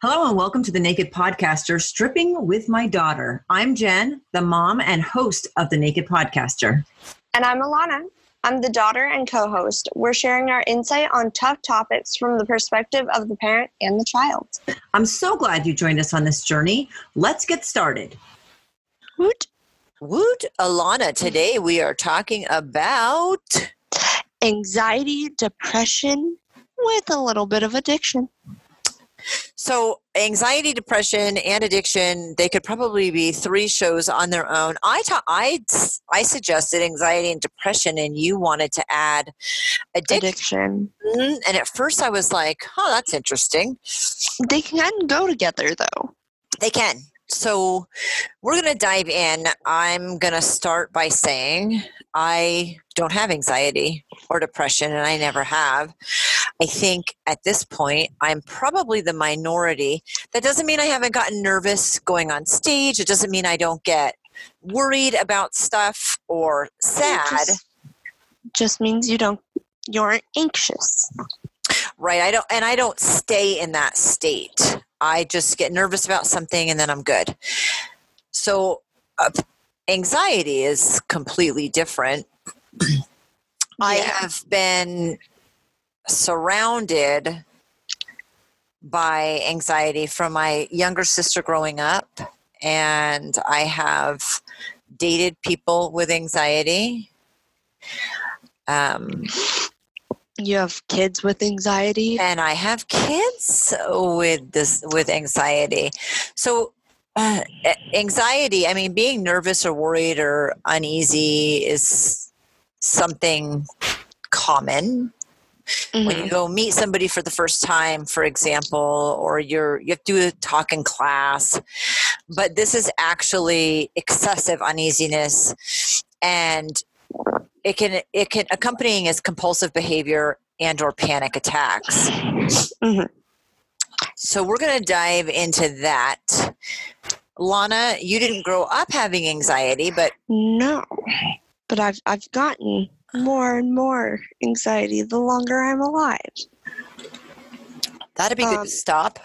Hello and welcome to The Naked Podcaster, Stripping with My Daughter. I'm Jen, the mom and host of The Naked Podcaster. And I'm Alana. I'm the daughter and co-host. We're sharing our insight on tough topics from the perspective of the parent and the child. I'm so glad you joined us on this journey. Let's get started. Woot. Woot, Alana. Today we are talking about anxiety, depression, with a little bit of addiction. So anxiety, depression, and addiction, they could probably be three shows on their own. I suggested anxiety and depression, and you wanted to add addiction. And at first I was like, oh, that's interesting. They can go together, though. They can. So we're going to dive in. I'm going to start by saying I don't have anxiety or depression, and I never have. I think at this point, I'm probably the minority. That doesn't mean I haven't gotten nervous going on stage. It doesn't mean I don't get worried about stuff or sad. Just means you're anxious. Right. I don't stay in that state. I just get nervous about something and then I'm good. So anxiety is completely different. Yeah. I have been surrounded by anxiety from my younger sister growing up, and I have dated people with anxiety. You have kids with anxiety, and I have kids with anxiety. So anxiety, I mean, being nervous or worried or uneasy is something common. Mm-hmm. When you go meet somebody for the first time, for example, or you have to do a talk in class. But this is actually excessive uneasiness, and it can accompanying is compulsive behavior and or panic attacks. Mm-hmm. So we're going to dive into that. Lana, you didn't grow up having anxiety, but no, but I've gotten more and more anxiety the longer I'm alive. That'd be good to stop.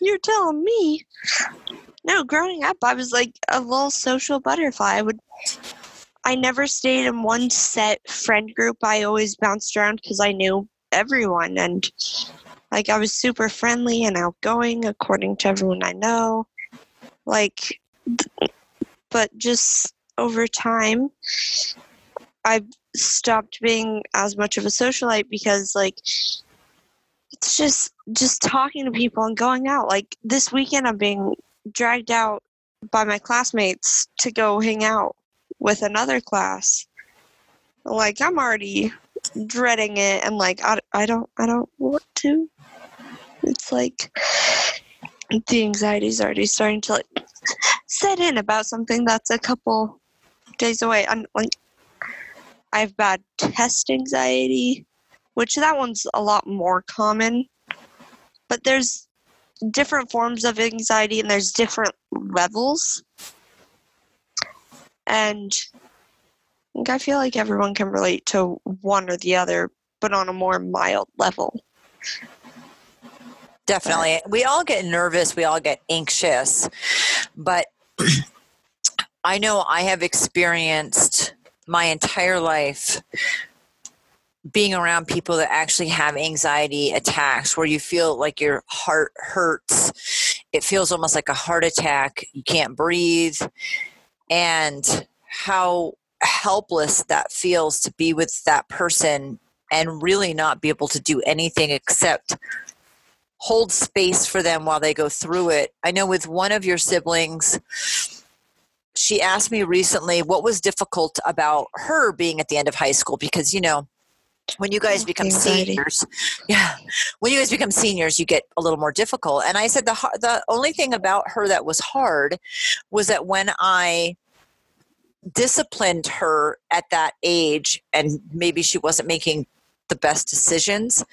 You're telling me. No, growing up, I was like a little social butterfly. I never stayed in one set friend group. I always bounced around because I knew everyone, and like I was super friendly and outgoing, according to everyone I know. Like, but just over time, I've stopped being as much of a socialite because, like, it's just talking to people and going out. Like, this weekend I'm being dragged out by my classmates to go hang out with another class. Like, I'm already dreading it, and, like, I don't want to. It's like the anxiety's already starting to, like, set in about something that's a couple days away. I'm like, I have bad test anxiety, which that one's a lot more common, but there's different forms of anxiety and there's different levels, and I feel like everyone can relate to one or the other, but on a more mild level. Definitely. We all get nervous, we all get anxious, but I know I have experienced my entire life being around people that actually have anxiety attacks, where you feel like your heart hurts. It feels almost like a heart attack. You can't breathe. And how helpless that feels to be with that person and really not be able to do anything except hold space for them while they go through it. I know with one of your siblings, she asked me recently what was difficult about her being at the end of high school, because, you know, when you guys become seniors, you get a little more difficult. And I said the only thing about her that was hard was that when I disciplined her at that age, and maybe she wasn't making the best decisions,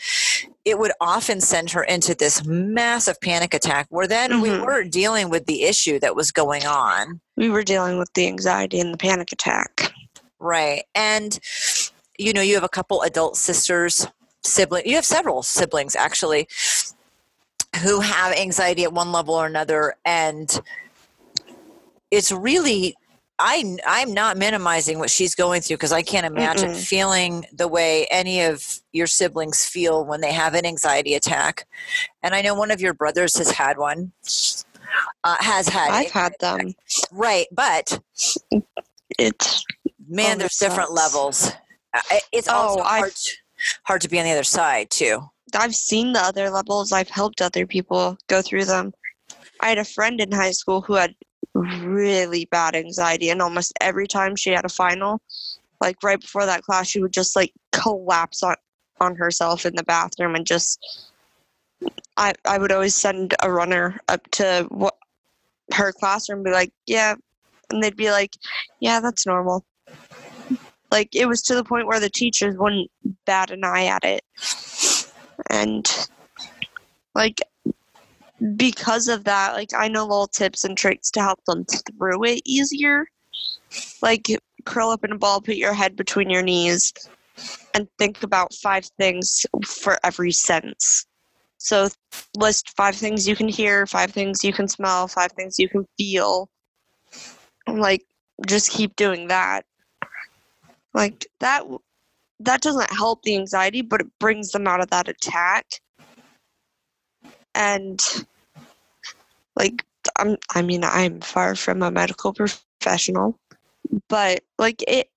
it would often send her into this massive panic attack where then mm-hmm. we were dealing with the issue that was going on. We were dealing with the anxiety and the panic attack. Right. And, you know, you have a couple adult sisters, siblings. You have several siblings, actually. who have anxiety at one level or another. And it's really, I'm not minimizing what she's going through, because I can't imagine feeling the way any of your siblings feel when they have an anxiety attack. And I know one of your brothers has had one. I've had them. Right. But it's, man, there's different levels. It's also hard to be on the other side too. I've seen the other levels. I've helped other people go through them. I had a friend in high school who had really bad anxiety, and almost every time she had a final, like right before that class, she would just like collapse on herself in the bathroom, and just I would always send a runner up to her classroom and be like, yeah, and they'd be like, yeah, that's normal. Like, it was to the point where the teachers wouldn't bat an eye at it. And, like, because of that, like, I know little tips and tricks to help them through it easier. Like, curl up in a ball, put your head between your knees, and think about 5 things for every sentence. So list 5 things you can hear, 5 things you can smell, 5 things you can feel. Like, just keep doing that. Like, that doesn't help the anxiety, but it brings them out of that attack. And, like, I'm far from a medical professional, but, like, it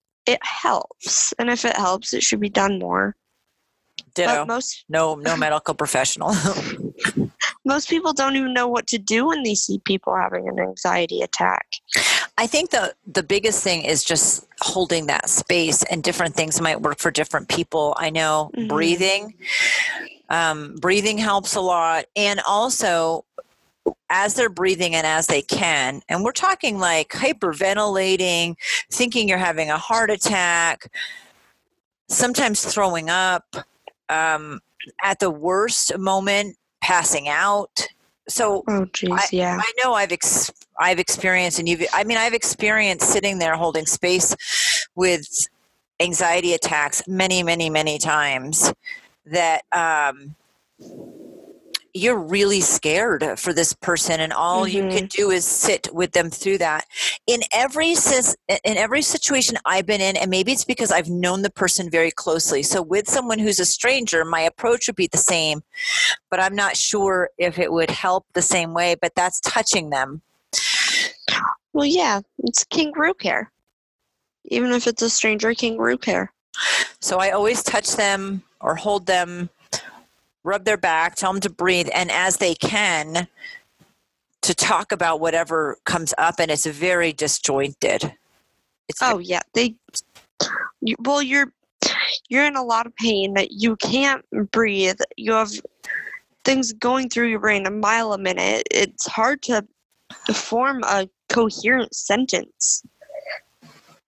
helps. And if it helps, it should be done more. Ditto. But no medical professional. Most people don't even know what to do when they see people having an anxiety attack. I think the biggest thing is just holding that space, and different things might work for different people. I know breathing. Breathing helps a lot. And also, as they're breathing and as they can, and we're talking like hyperventilating, thinking you're having a heart attack, sometimes throwing up, at the worst moment, passing out. So I know I've experienced, and I've experienced sitting there holding space with anxiety attacks many, many, many times, that you're really scared for this person, and all you can do is sit with them through that. In every situation I've been in, and maybe it's because I've known the person very closely. So with someone who's a stranger, my approach would be the same, but I'm not sure if it would help the same way, but that's touching them. Well, yeah, it's kangaroo care. Even if it's a stranger, kangaroo care. So I always touch them or hold them, rub their back, tell them to breathe, and as they can, to talk about whatever comes up, and it's very disjointed. You're in a lot of pain that you can't breathe. You have things going through your brain a mile a minute. It's hard to form a coherent sentence,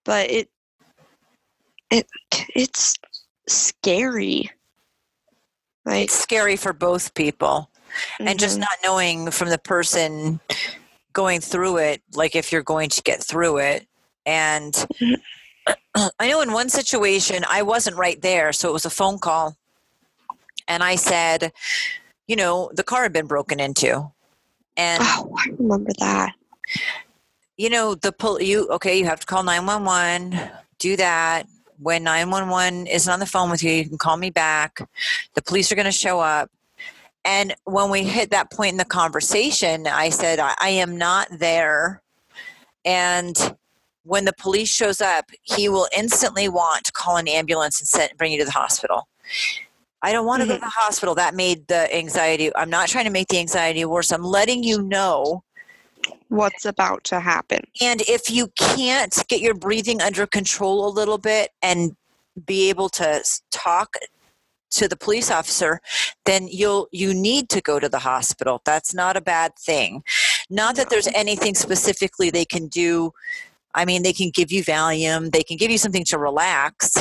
but it's scary. Like, it's scary for both people, and just not knowing from the person going through it, like, if you're going to get through it. And I know in one situation, I wasn't right there, so it was a phone call, and I said, you know, the car had been broken into, and I remember that. You know, you have to call 911. Do that. When 911 isn't on the phone with you, you can call me back. The police are going to show up. And when we hit that point in the conversation, I said, I am not there. And when the police shows up, he will instantly want to call an ambulance and bring you to the hospital. I don't want to go to the hospital. That made the anxiety. I'm not trying to make the anxiety worse. I'm letting you know what's about to happen. And if you can't get your breathing under control a little bit and be able to talk to the police officer, then you need to go to the hospital. That's not a bad thing. Not that there's anything specifically they can do. I mean, they can give you Valium. They can give you something to relax.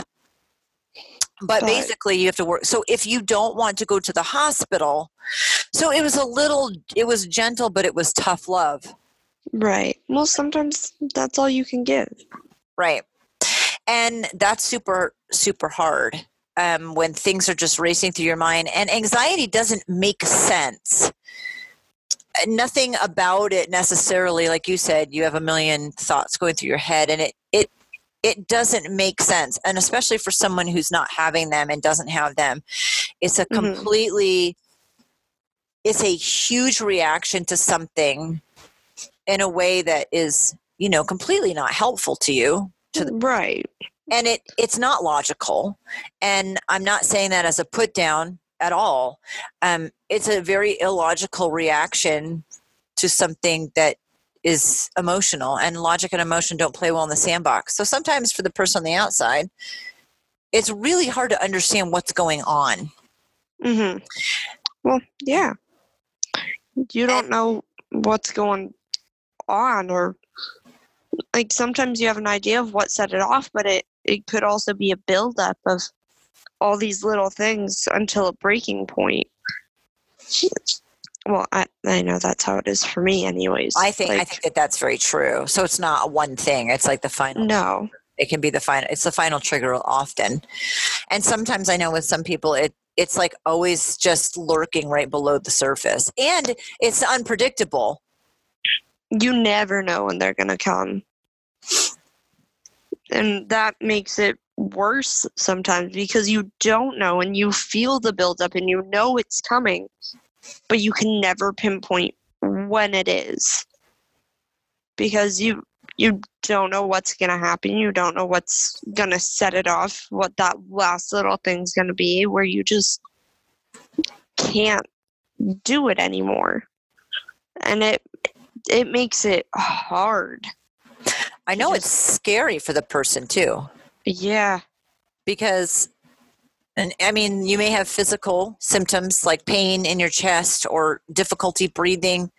But basically, you have to work. So if you don't want to go to the hospital, so it was gentle, but it was tough love. Right. Well, sometimes that's all you can give. Right. And that's super, super hard when things are just racing through your mind. And anxiety doesn't make sense. nothing about it necessarily, like you said, you have a million thoughts going through your head, and it doesn't make sense. And especially for someone who's not having them and doesn't have them, it's a completely, it's a huge reaction to something in a way that is, you know, completely not helpful to you. Right. And it's not logical. And I'm not saying that as a put down at all. It's a very illogical reaction to something that is emotional, and logic and emotion don't play well in the sandbox. So sometimes for the person on the outside, it's really hard to understand what's going on. Mm-hmm. Well, yeah. You don't know what's going on, or like sometimes you have an idea of what set it off, but it could also be a buildup of all these little things until a breaking point. Well, I know that's how it is for me anyways. I think that that's very true. So it's not one thing. It's like the final. No. Trigger. It can be the final. It's the final trigger often. And sometimes I know with some people, it's like always just lurking right below the surface. And it's unpredictable. You never know when they're going to come. And that makes it worse sometimes because you don't know, and you feel the buildup, and you know it's coming. But you can never pinpoint when it is, because you don't know what's going to happen. You don't know what's going to set it off, what that last little thing's going to be, where you just can't do it anymore. And it makes it hard. I know it's scary for the person too. Yeah. Because... And I mean, you may have physical symptoms like pain in your chest or difficulty breathing,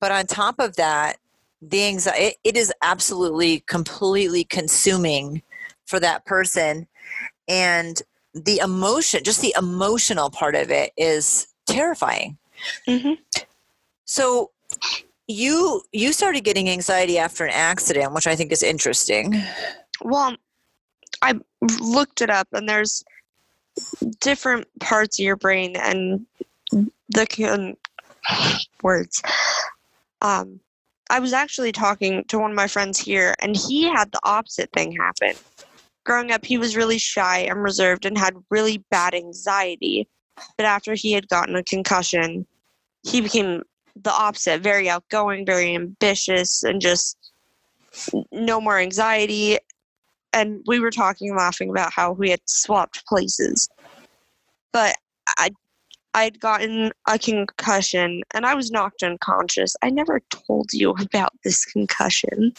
but on top of that, the anxiety, it is absolutely completely consuming for that person. And the emotion, just the emotional part of it, is terrifying. Mm-hmm. So you started getting anxiety after an accident, which I think is interesting. Well, I looked it up, and there's different parts of your brain and words. I was actually talking to one of my friends here, and he had the opposite thing happen. Growing up, he was really shy and reserved and had really bad anxiety. But after he had gotten a concussion, he became the opposite, very outgoing, very ambitious, and just no more anxiety. And we were talking, laughing about how we had swapped places. But I'd gotten a concussion, and I was knocked unconscious. I never told you about this concussion.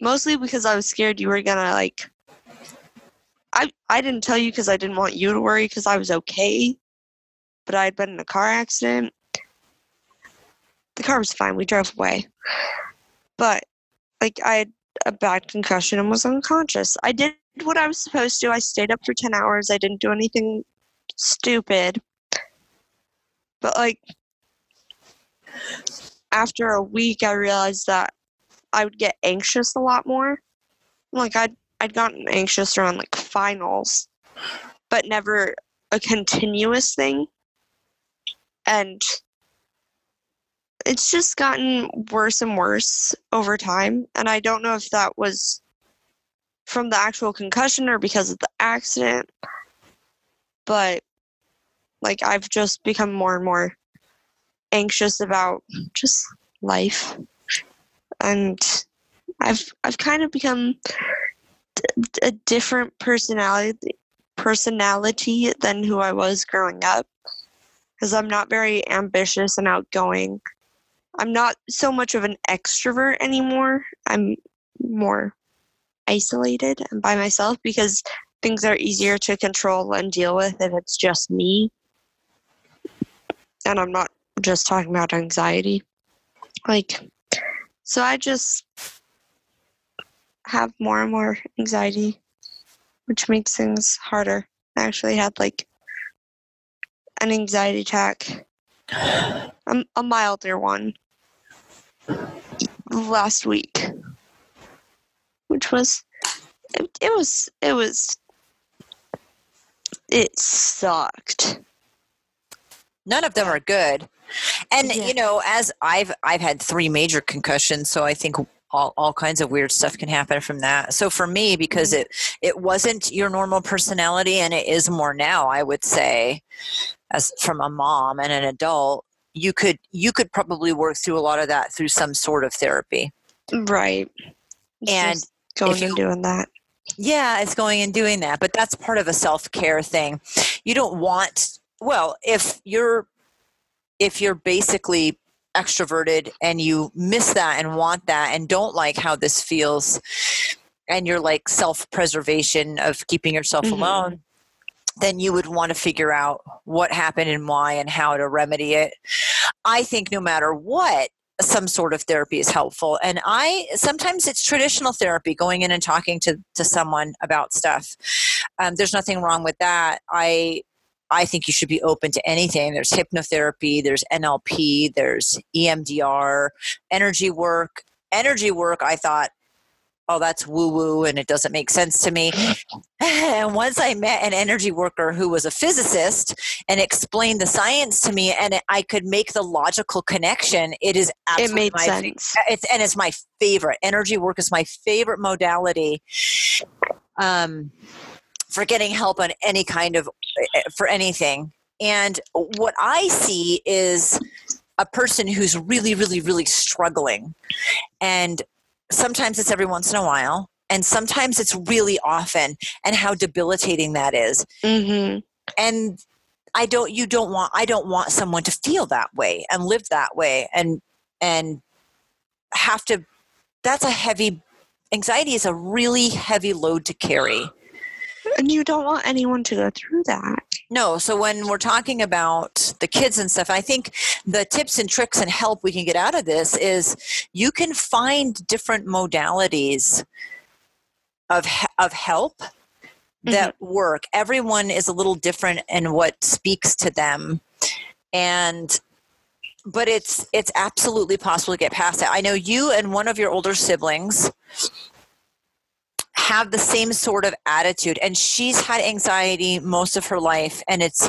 Mostly because I was scared you were going to, like... I didn't tell you because I didn't want you to worry, because I was okay. But I had been in a car accident. The car was fine. We drove away. But, like, I had a bad concussion and was unconscious. I did what I was supposed to. I stayed up for 10 hours. I didn't do anything stupid. But, like, after a week, I realized that I would get anxious a lot more. Like, I'd gotten anxious around, like, finals, but never a continuous thing. And it's just gotten worse and worse over time. And I don't know if that was from the actual concussion or because of the accident. But, like, I've just become more and more anxious about just life. And I've kind of become a different personality than who I was growing up. Because I'm not very ambitious and outgoing. I'm not so much of an extrovert anymore. I'm more isolated and by myself because things are easier to control and deal with if it's just me. And I'm not just talking about anxiety. Like, so I just have more and more anxiety, which makes things harder. I actually had like an anxiety attack. A milder one last week, which was it sucked. None of them are good. And you know, as I've had 3 major concussions, so I think all kinds of weird stuff can happen from that. So for me, because it wasn't your normal personality, and it is more now, I would say, as from a mom and an adult, you could probably work through a lot of that through some sort of therapy. Right. It's and going and doing that. Yeah, it's going and doing that. But that's part of a self-care thing. You don't want, well, if you're basically extroverted and you miss that and want that and don't like how this feels, and you're like self-preservation of keeping yourself alone, then you would want to figure out what happened and why and how to remedy it. I think no matter what, some sort of therapy is helpful. And sometimes it's traditional therapy, going in and talking to someone about stuff. There's nothing wrong with that. I think you should be open to anything. There's hypnotherapy, there's NLP, there's EMDR, energy work. Energy work, I thought, oh, that's woo-woo and it doesn't make sense to me. And once I met an energy worker who was a physicist and explained the science to me, and I could make the logical connection, it is absolutely sense. It's my favorite. Energy work is my favorite modality for getting help on any kind of, for anything. And what I see is a person who's really, really, really struggling. And sometimes it's every once in a while, and sometimes it's really often, and how debilitating that is. Mm-hmm. And I don't want someone to feel that way and live that way and have to, anxiety is a really heavy load to carry. And you don't want anyone to go through that. No. So when we're talking about the kids and stuff, I think the tips and tricks and help we can get out of this is you can find different modalities of help that work. Everyone is a little different in what speaks to them. But it's absolutely possible to get past it. I know you and one of your older siblings have the same sort of attitude, and she's had anxiety most of her life, and it's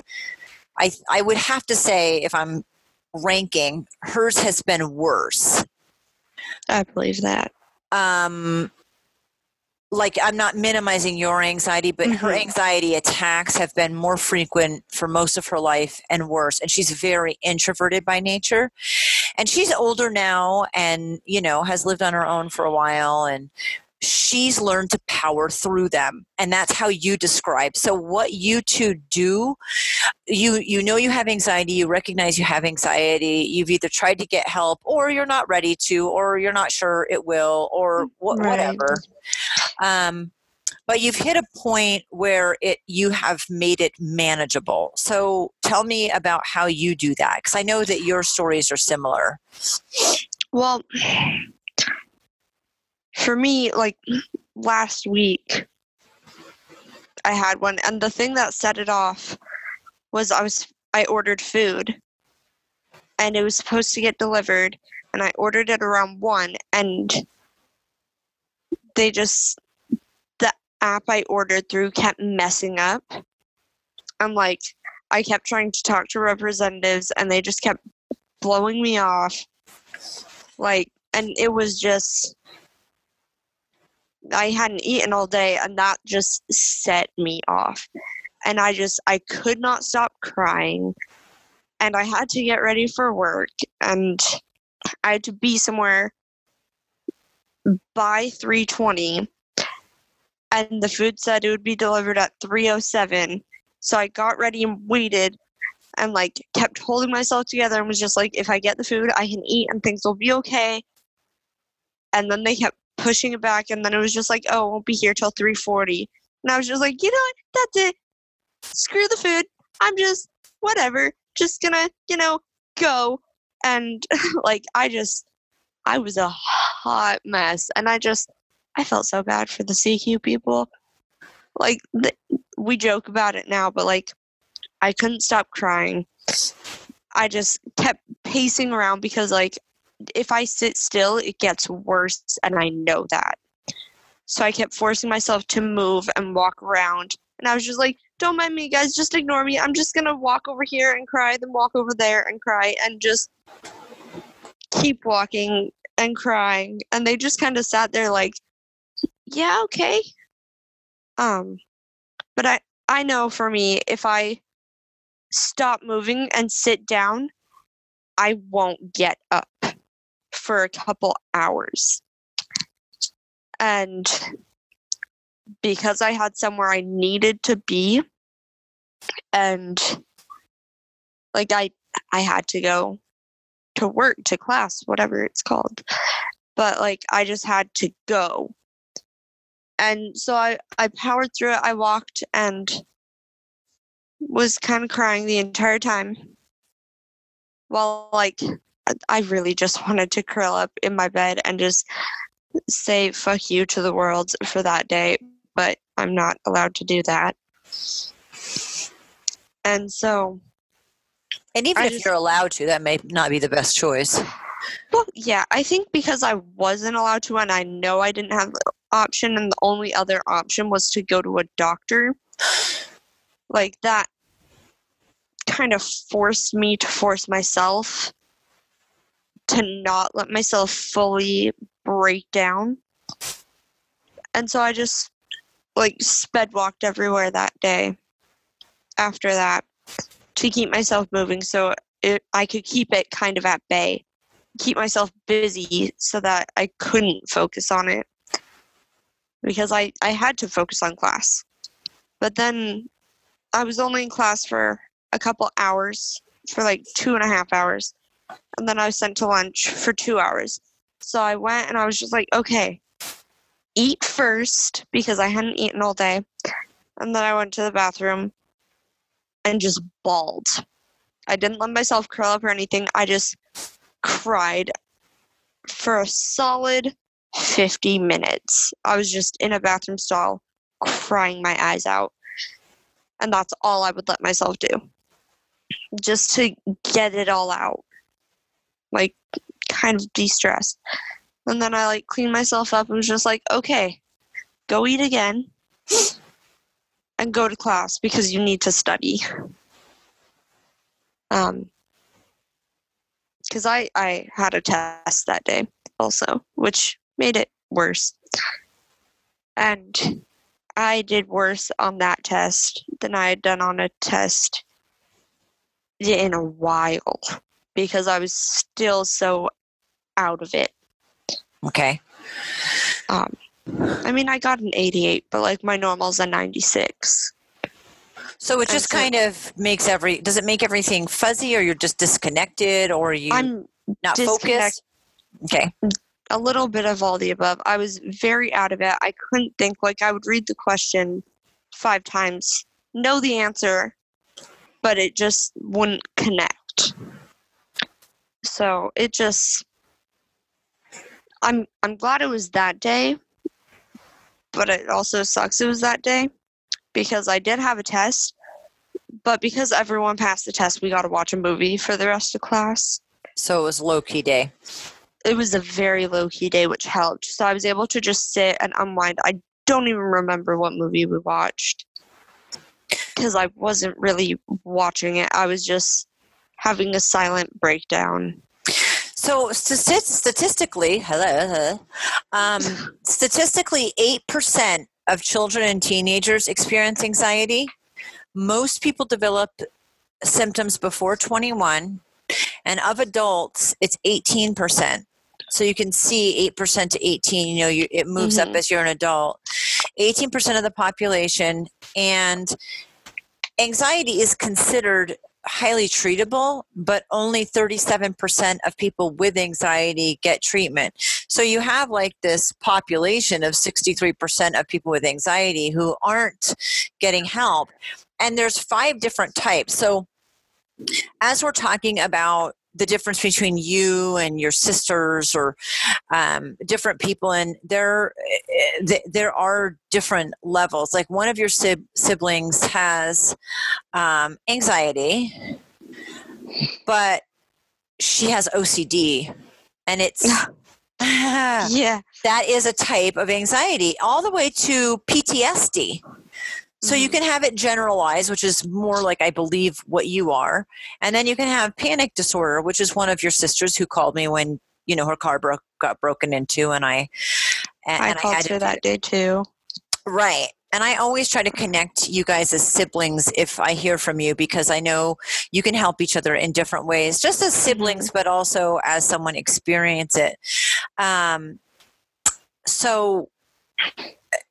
I would have to say, if I'm ranking, hers has been worse. I believe that. Like, I'm not minimizing your anxiety, but her anxiety attacks have been more frequent for most of her life and worse. And she's very introverted by nature, and she's older now and, you know, has lived on her own for a while, and she's learned to power through them. And that's how you describe. So what you two do, you know you have anxiety, you recognize you have anxiety, you've either tried to get help, or you're not ready to, or you're not sure it will, or whatever. But you've hit a point where you have made it manageable. So tell me about how you do that, because I know that your stories are similar. Well, for me, like last week, I had one, and the thing that set it off was I ordered food, and it was supposed to get delivered, and I ordered it around 1, and the app I ordered through kept messing up. I'm like, I kept trying to talk to representatives, and they just kept blowing me off. Like, and it was just, I hadn't eaten all day, and that just set me off. And I could not stop crying, and I had to get ready for work, and I had to be somewhere by 3:20, and the food said it would be delivered at 3:07. So I got ready and waited, and like kept holding myself together, and was just like, if I get the food, I can eat and things will be okay. And then they kept pushing it back, and then it was just like, oh, I won't be here till 3:40, and I was just like, you know what, that's it, screw the food, I'm just, whatever, just gonna, you know, go. And like, I was a hot mess, and I felt so bad for the CQ people. Like, we joke about it now, but like, I couldn't stop crying. I just kept pacing around, because like, if I sit still, it gets worse, and I know that. So I kept forcing myself to move and walk around, and I was just like, don't mind me, guys, just ignore me. I'm just gonna walk over here and cry, then walk over there and cry, and just keep walking and crying. And they just kind of sat there like, yeah, okay. But I know for me, if I stop moving and sit down, I won't get up for a couple hours. And because I had somewhere I needed to be, and like I had to go to work, to class, whatever it's called, but like I just had to go. And so I powered through it. I walked and was kind of crying the entire time. While like I really just wanted to curl up in my bed and just say fuck you to the world for that day, but I'm not allowed to do that. And so, and even if you're allowed to, that may not be the best choice. Well, yeah, I think because I wasn't allowed to, and I know I didn't have the option, and the only other option was to go to a doctor, like that kind of forced me to force myself to not let myself fully break down. And so I just like sped walked everywhere that day after that to keep myself moving, so I could keep it kind of at bay, keep myself busy so that I couldn't focus on it, because I had to focus on class. But then I was only in class for a couple hours, for like 2.5 hours, and then I was sent to lunch for 2 hours. So I went and I was just like, okay, eat first, because I hadn't eaten all day. And then I went to the bathroom and just bawled. I didn't let myself curl up or anything. I just cried for a solid 50 minutes. I was just in a bathroom stall crying my eyes out. And that's all I would let myself do, just to get it all out, like kind of de-stress. And then I like cleaned myself up and was just like, okay, go eat again and go to class because you need to study. Because I had a test that day also, which made it worse. And I did worse on that test than I had done on a test in a while, because I was still so out of it. Okay. I mean, I got an 88, but like my normal's a 96. So it just kind of makes does it make everything fuzzy, or you're just disconnected, or I'm not focused? Okay. A little bit of all the above. I was very out of it. I couldn't think. Like, I would read the question 5 times, know the answer, but it just wouldn't connect. So it just, I'm glad it was that day, but it also sucks it was that day, because I did have a test, but because everyone passed the test, we got to watch a movie for the rest of class. So it was low-key day. It was a very low-key day, which helped. So I was able to just sit and unwind. I don't even remember what movie we watched, because I wasn't really watching it. I was just having a silent breakdown. So statistically, 8% of children and teenagers experience anxiety. Most people develop symptoms before 21, and of adults, it's 18%. So you can see 8% to 18, it moves up as you're an adult. 18% of the population, and anxiety is considered highly treatable, but only 37% of people with anxiety get treatment. So you have like this population of 63% of people with anxiety who aren't getting help. And there's 5 different types. So as we're talking about the difference between you and your sisters, or different people, and there are different levels. Like, one of your siblings has anxiety, but she has OCD, and it's that is a type of anxiety, all the way to PTSD. So you can have it generalized, which is more like I believe what you are. And then you can have panic disorder, which is one of your sisters who called me when, you know, her car got broken into. And I called her that day too. Right. And I always try to connect you guys as siblings if I hear from you, because I know you can help each other in different ways, just as siblings, but also as someone experience it. So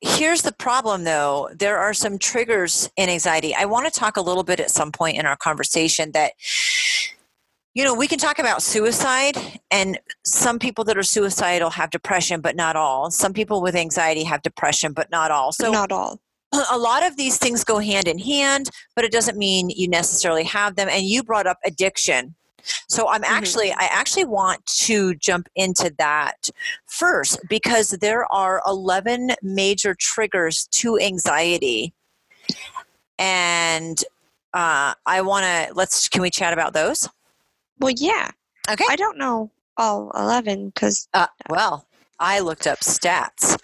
here's the problem, though. There are some triggers in anxiety. I want to talk a little bit at some point in our conversation that, you know, we can talk about suicide, and some people that are suicidal have depression, but not all. Some people with anxiety have depression, but not all. So not all. A lot of these things go hand in hand, but it doesn't mean you necessarily have them. And you brought up addiction. So I'm actually, I actually want to jump into that first, because there are 11 major triggers to anxiety. And I want to, can we chat about those? Well, yeah. Okay. I don't know all 11 because... well, I looked up stats.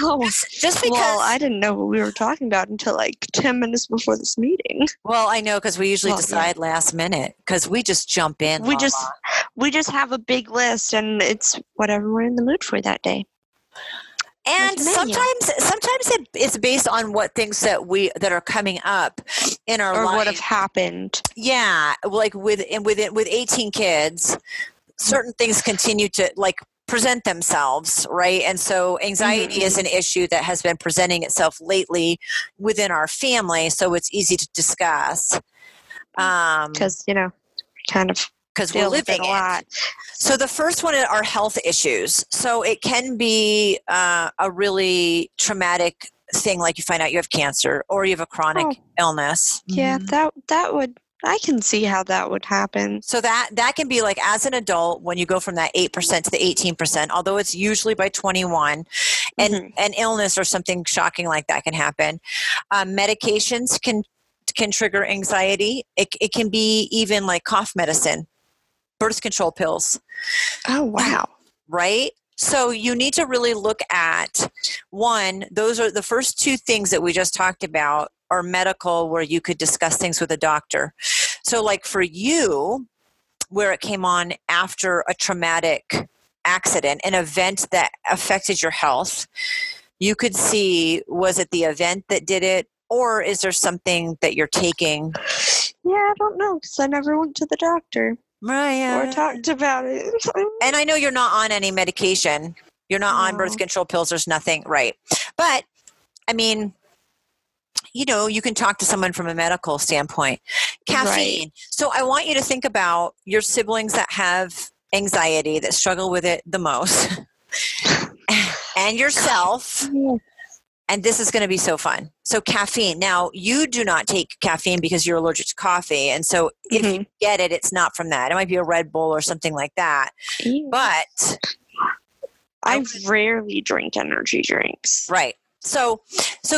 Oh, just because... Well, I didn't know what we were talking about until like 10 minutes before this meeting. Well, I know, because we usually decide last minute, because we just jump in. We just have a big list, and it's whatever we're in the mood for that day. And sometimes it's based on what things that are coming up in our life. Or what have happened. Yeah. Like with 18 kids, certain things continue to like present themselves, right? And so anxiety is an issue that has been presenting itself lately within our family. So it's easy to discuss. Because, you know, kind of. Because we're living it. So the first one are health issues. So it can be a really traumatic thing, like you find out you have cancer or you have a chronic illness. Yeah, that would, I can see how that would happen. So that can be like as an adult when you go from that 8% to the 18%, although it's usually by 21, and an illness or something shocking like that can happen. Medications can trigger anxiety. It can be even like cough medicine. Birth control pills. Oh, wow. Right? So you need to really look at, one, those are the first two things that we just talked about are medical, where you could discuss things with a doctor. So like for you, where it came on after a traumatic accident, an event that affected your health, you could see, was it the event that did it? Or is there something that you're taking? Yeah, I don't know, because I never went to the doctor. Mariah. Or talked about it. And I know you're not on any medication. You're not on birth control pills. There's nothing. Right. But, I mean, you know, you can talk to someone from a medical standpoint. Caffeine. Right. So I want you to think about your siblings that have anxiety, that struggle with it the most, and yourself. And this is going to be so fun. So caffeine. Now, you do not take caffeine because you're allergic to coffee. And so if you get it, it's not from that. It might be a Red Bull or something like that. Ew. But I rarely drink energy drinks. Right. So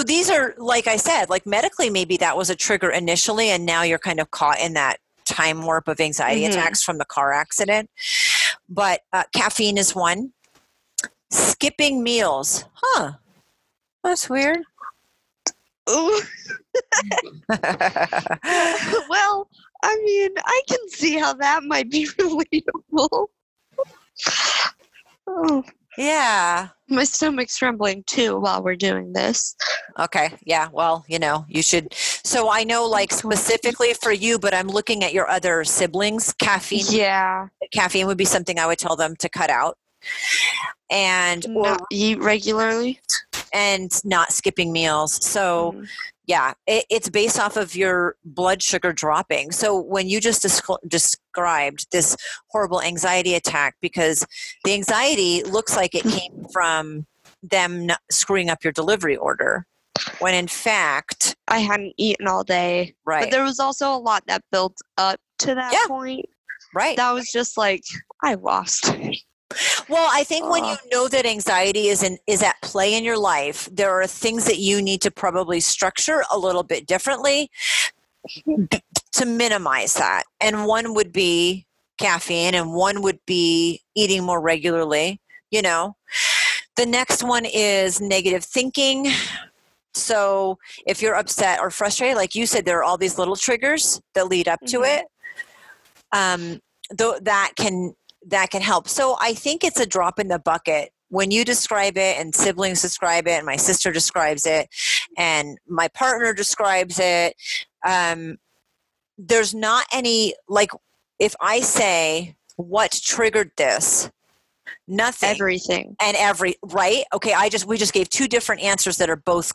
these are, like I said, like medically, maybe that was a trigger initially. And now you're kind of caught in that time warp of anxiety attacks from the car accident. But caffeine is one. Skipping meals. Huh. That's weird. Ooh. Well, I mean, I can see how that might be relatable. Oh. Yeah. My stomach's trembling too while we're doing this. Okay. Yeah. Well, you know, you should. So I know like specifically for you, but I'm looking at your other siblings, caffeine. Yeah. Caffeine would be something I would tell them to cut out. And not eat regularly. And not skipping meals. So, yeah, it's based off of your blood sugar dropping. So when you just described this horrible anxiety attack, because the anxiety looks like it came from them screwing up your delivery order, when in fact... I hadn't eaten all day. Right. But there was also a lot that built up to that point. Right. That was just like, I lost it. Well, I think when you know that anxiety is at play in your life, there are things that you need to probably structure a little bit differently to minimize that. And one would be caffeine, and one would be eating more regularly, you know. The next one is negative thinking. So if you're upset or frustrated, like you said, there are all these little triggers that lead up to it. That can help. So I think it's a drop in the bucket. When you describe it and siblings describe it and my sister describes it and my partner describes it, there's not any, like, if I say what triggered this, nothing. Everything. And every, right? Okay, we just gave two different answers that are both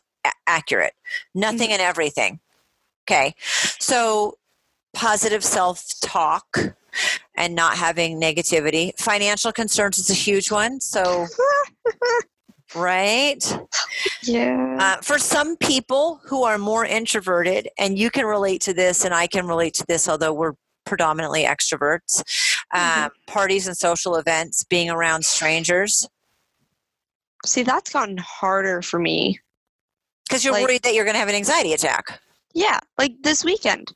accurate. Nothing and everything. Okay. So positive self-talk and not having negativity. Financial concerns is a huge one. So, right? Yeah. For some people who are more introverted, and you can relate to this and I can relate to this, although we're predominantly extroverts, parties and social events, being around strangers. See, that's gotten harder for me. Because you're worried that you're going to have an anxiety attack. Yeah. Like this weekend,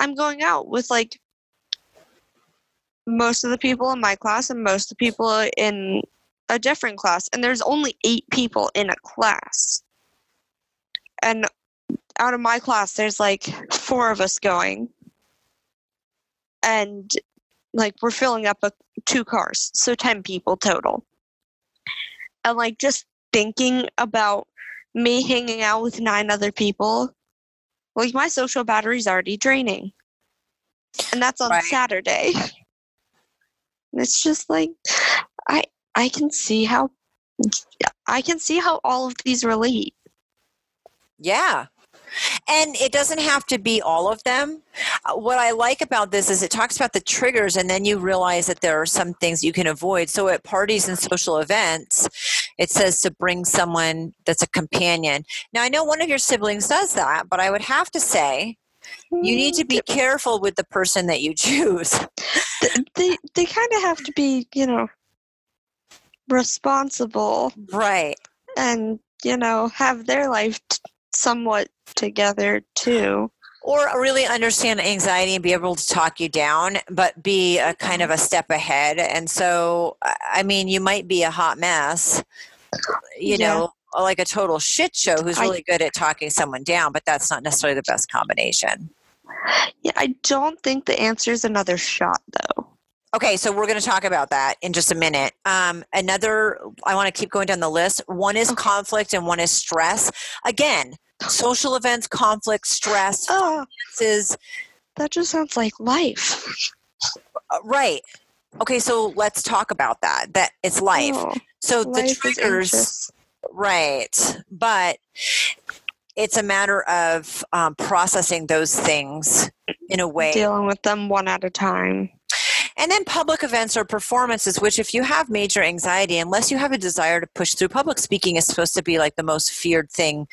I'm going out with most of the people in my class and most of the people in a different class. And there's only 8 people in a class. And out of my class, there's 4 of us going. And we're filling up 2 cars. So 10 people total. And just thinking about me hanging out with 9 other people, my social battery's already draining. And that's on Saturday. It's just I can see how all of these relate. Yeah. And it doesn't have to be all of them. What I like about this is it talks about the triggers, and then you realize that there are some things you can avoid. So at parties and social events, it says to bring someone that's a companion. Now, I know one of your siblings does that, but I would have to say you need to be careful with the person that you choose. They kind of have to be, responsible. Right. And, have their life somewhat together too. Or really understand anxiety and be able to talk you down, but be a kind of a step ahead. And so, you might be a hot mess, you know, like a total shit show who's really good at talking someone down, but that's not necessarily the best combination. Yeah, I don't think the answer is another shot, though. Okay, so we're going to talk about that in just a minute. I want to keep going down the list. One is conflict and one is stress. Again, social events, conflict, stress. Oh, that just sounds like life. Right. Okay, so let's talk about that. That it's life. Oh, so life, the triggers, right. But it's a matter of processing those things in a way. Dealing with them one at a time. And then public events or performances, which if you have major anxiety, unless you have a desire to push through, public speaking is supposed to be the most feared thing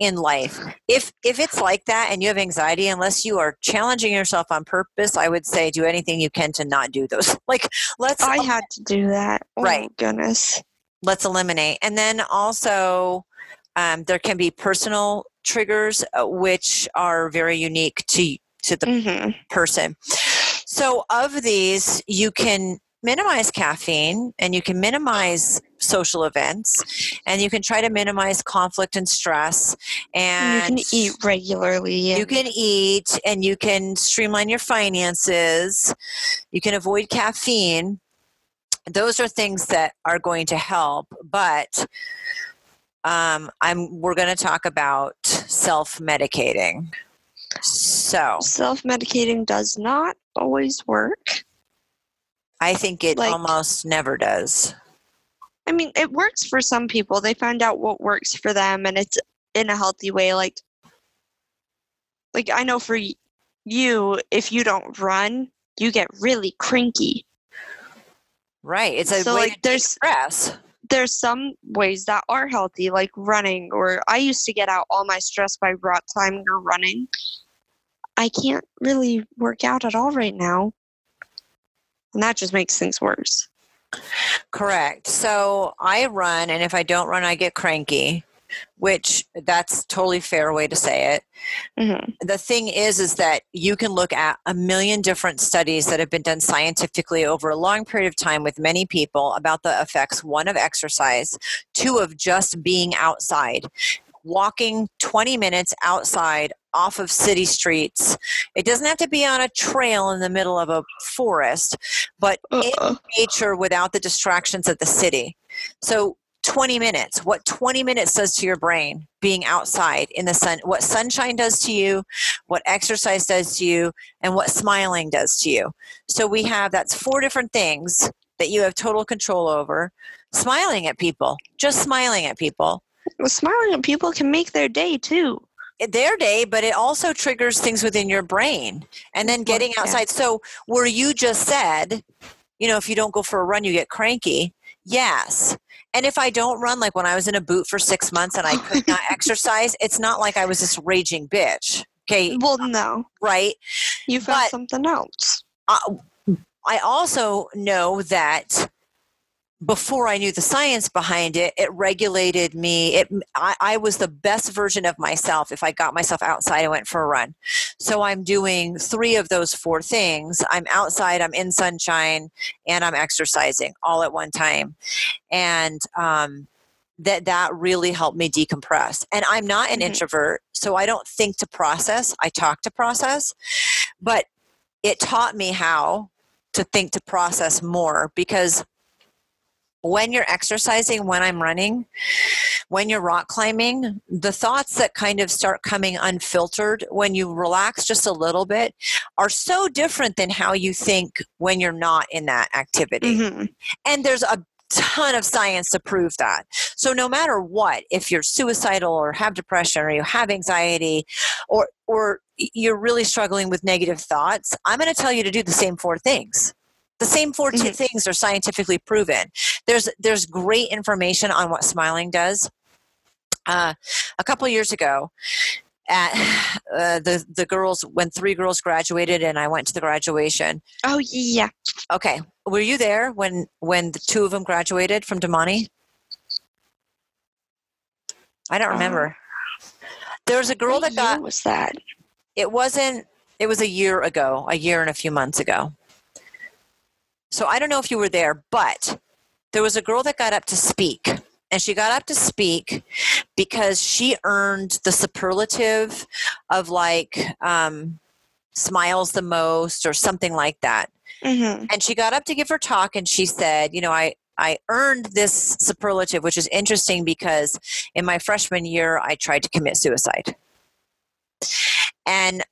in life. If it's like that and you have anxiety, unless you are challenging yourself on purpose, I would say do anything you can to not do those. I had to do that. Oh, right. Goodness. Let's eliminate. And then also there can be personal triggers, which are very unique to the person. So of these, you can minimize caffeine and you can minimize social events and you can try to minimize conflict and stress. And you can eat regularly. You can eat and you can streamline your finances. You can avoid caffeine. Those are things that are going to help. But we're going to talk about self-medicating. So self-medicating does not always work. I think it almost never does. I mean, it works for some people. They find out what works for them and it's in a healthy way. Like I know for you, if you don't run, you get really cranky. Right. It's a way to de-stress. There's some ways that are healthy, like running, or I used to get out all my stress by rock climbing or running. I can't really work out at all right now. And that just makes things worse. Correct. So I run, and if I don't run, I get cranky, which that's totally fair way to say it. Mm-hmm. The thing is that you can look at a million different studies that have been done scientifically over a long period of time with many people about the effects, one of exercise, two of just being outside. walking 20 minutes outside off of city streets. It doesn't have to be on a trail in the middle of a forest, but in nature without the distractions of the city. So 20 minutes, what 20 minutes does to your brain, being outside in the sun, what sunshine does to you, what exercise does to you, and what smiling does to you. So we have, that's 4 different things that you have total control over. Smiling at people, just smiling at people. Well, smiling at people can make their day too. Their day, but it also triggers things within your brain. And then getting outside. So where you just said, you know, if you don't go for a run, you get cranky. Yes. And if I don't run, like when I was in a boot for 6 months and I could not exercise, it's not like I was this raging bitch. Okay. Well, no. Right. You found something else. I also know that before I knew the science behind it, it regulated me. I was the best version of myself if I got myself outside and went for a run. So I'm doing 3 of those 4 things. I'm outside, I'm in sunshine, and I'm exercising all at one time. And that really helped me decompress. And I'm not an introvert, so I don't think to process. I talk to process. But it taught me how to think to process more, because when you're exercising, when I'm running, when you're rock climbing, the thoughts that kind of start coming unfiltered when you relax just a little bit are so different than how you think when you're not in that activity. And there's a ton of science to prove that. So no matter what, if you're suicidal or have depression or you have anxiety or you're really struggling with negative thoughts, I'm going to tell you to do the same 4 things. The same 4 things are scientifically proven. There's great information on what smiling does. A couple years ago, at the girls, when 3 girls graduated, and I went to the graduation. Oh yeah. Okay, were you there when the 2 of them graduated from Damani? I don't remember. There was a girl that got. What year was that? It wasn't. It was a year ago. A year and a few months ago. So I don't know if you were there, but there was a girl that got up to speak. And she got up to speak because she earned the superlative of like smiles the most or something like that. And she got up to give her talk and she said, you know, I earned this superlative, which is interesting because in my freshman year, I tried to commit suicide. And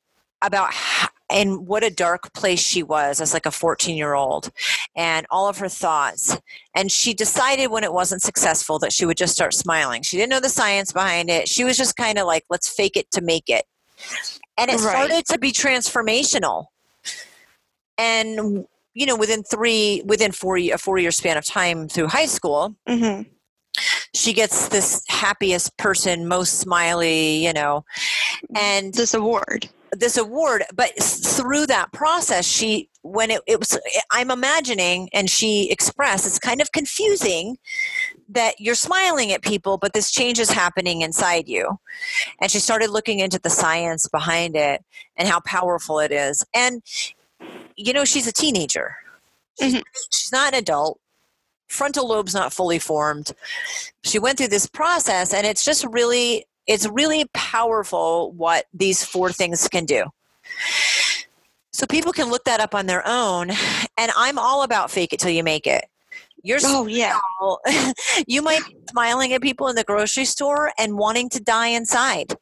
and what a dark place she was as like a 14-year-old and all of her thoughts. And she decided when it wasn't successful that she would just start smiling. She didn't know the science behind it. She was just kind of like, let's fake it to make it. And it started to be transformational. And, you know, within a 4-year span of time through high school, she gets this happiest person, most smiley, you know, and this award, but through that process, it was, I'm imagining, and she expressed, it's kind of confusing that you're smiling at people, but this change is happening inside you. And she started looking into the science behind it and how powerful it is. And, you know, she's a teenager. She's not an adult. Frontal lobe's not fully formed. She went through this process, and it's just really... It's really powerful what these 4 things can do. So people can look that up on their own. And I'm all about fake it till you make it. You might be smiling at people in the grocery store and wanting to die inside.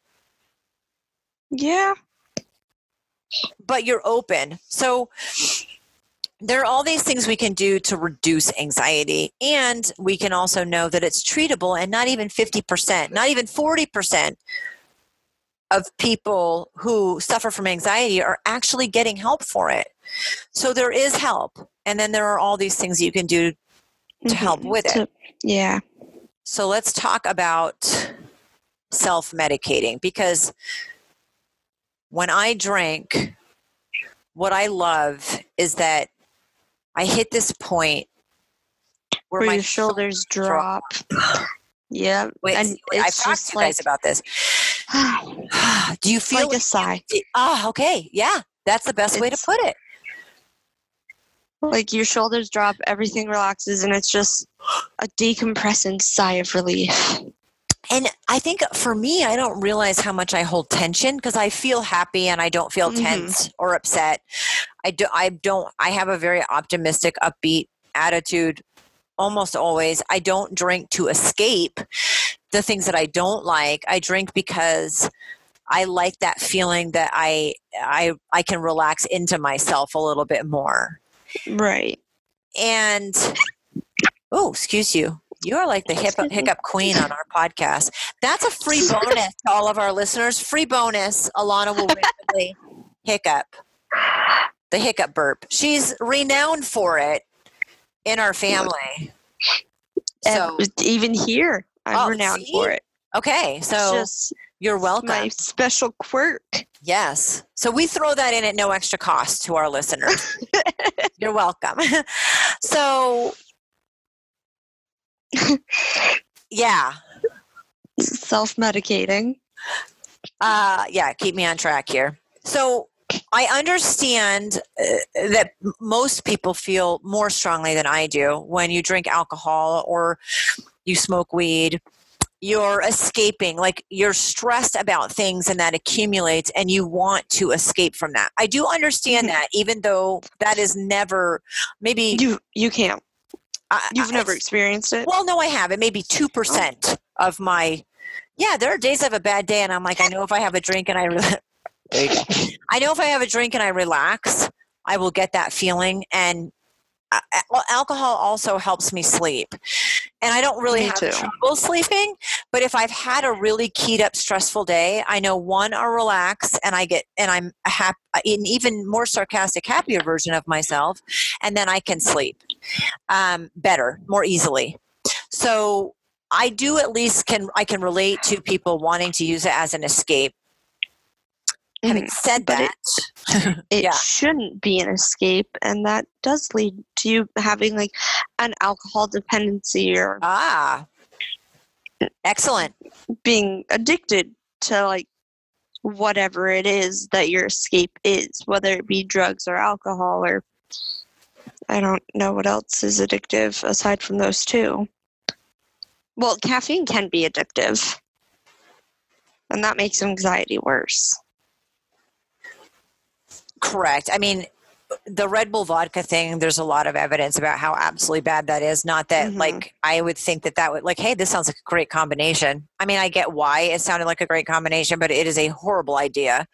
Yeah. But you're open. So there are all these things we can do to reduce anxiety, and we can also know that it's treatable, and not even 50%, not even 40% of people who suffer from anxiety are actually getting help for it. So there is help, and then there are all these things you can do to help with it. Yeah. So let's talk about self-medicating, because when I drank, what I love is that I hit this point where my shoulders drop. Yeah. Wait, and I've talked to you guys about this. Do you feel like a sigh? Oh, okay. Yeah. That's the best way to put it. Like your shoulders drop, everything relaxes, and it's just a decompressing sigh of relief. And I think for me, I don't realize how much I hold tension because I feel happy and I don't feel tense or upset. I have a very optimistic, upbeat attitude almost always. I don't drink to escape the things that I don't like. I drink because I like that feeling that I can relax into myself a little bit more. Right. And, oh, excuse you. You are like the hiccup queen on our podcast. That's a free bonus to all of our listeners. Free bonus. Alana will randomly hiccup. The hiccup burp. She's renowned for it in our family. So even here, I'm renowned for it. Okay. So you're welcome. My special quirk. Yes. So we throw that in at no extra cost to our listeners. You're welcome. So... yeah. Self-medicating. Yeah, keep me on track here. So I understand that most people feel more strongly than I do when you drink alcohol or you smoke weed. You're escaping, like you're stressed about things and that accumulates and you want to escape from that. I do understand that, even though that is never, maybe... You can't. You've never experienced it? Well, no, I haven't. Maybe 2% of my, there are days I have a bad day and I'm like, I know if I have a drink and I relax, I will get that feeling. And alcohol also helps me sleep. And I don't really have trouble sleeping, but if I've had a really keyed up stressful day, I know I'll relax and I'm an even more sarcastic, happier version of myself. And then I can sleep better, more easily. So I do at least I can relate to people wanting to use it as an escape. Having said that, it shouldn't be an escape, and that does lead to you having like an alcohol dependency or excellent, being addicted to like whatever it is that your escape is, whether it be drugs or alcohol or I don't know what else is addictive aside from those two. Well, caffeine can be addictive, and that makes anxiety worse. Correct. I mean, the Red Bull vodka thing, there's a lot of evidence about how absolutely bad that is. Not that like, I would think that would like, hey, this sounds like a great combination. I mean, I get why it sounded like a great combination, but it is a horrible idea.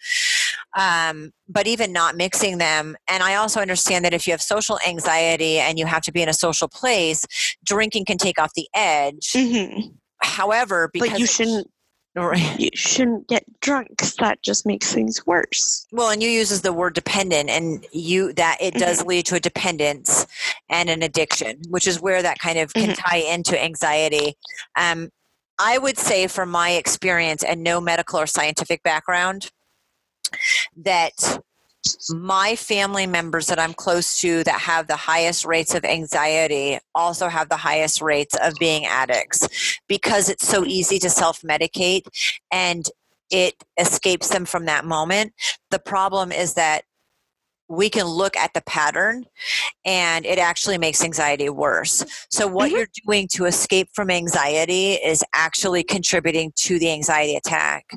But even not mixing them. And I also understand that if you have social anxiety and you have to be in a social place, drinking can take off the edge. However, because but you shouldn't. You shouldn't get drunk because that just makes things worse. Well, and you uses the word dependent, and it does lead to a dependence and an addiction, which is where that kind of can tie into anxiety. I would say from my experience and no medical or scientific background that my family members that I'm close to that have the highest rates of anxiety also have the highest rates of being addicts because it's so easy to self-medicate and it escapes them from that moment. The problem is that we can look at the pattern and it actually makes anxiety worse. So what you're doing to escape from anxiety is actually contributing to the anxiety attack.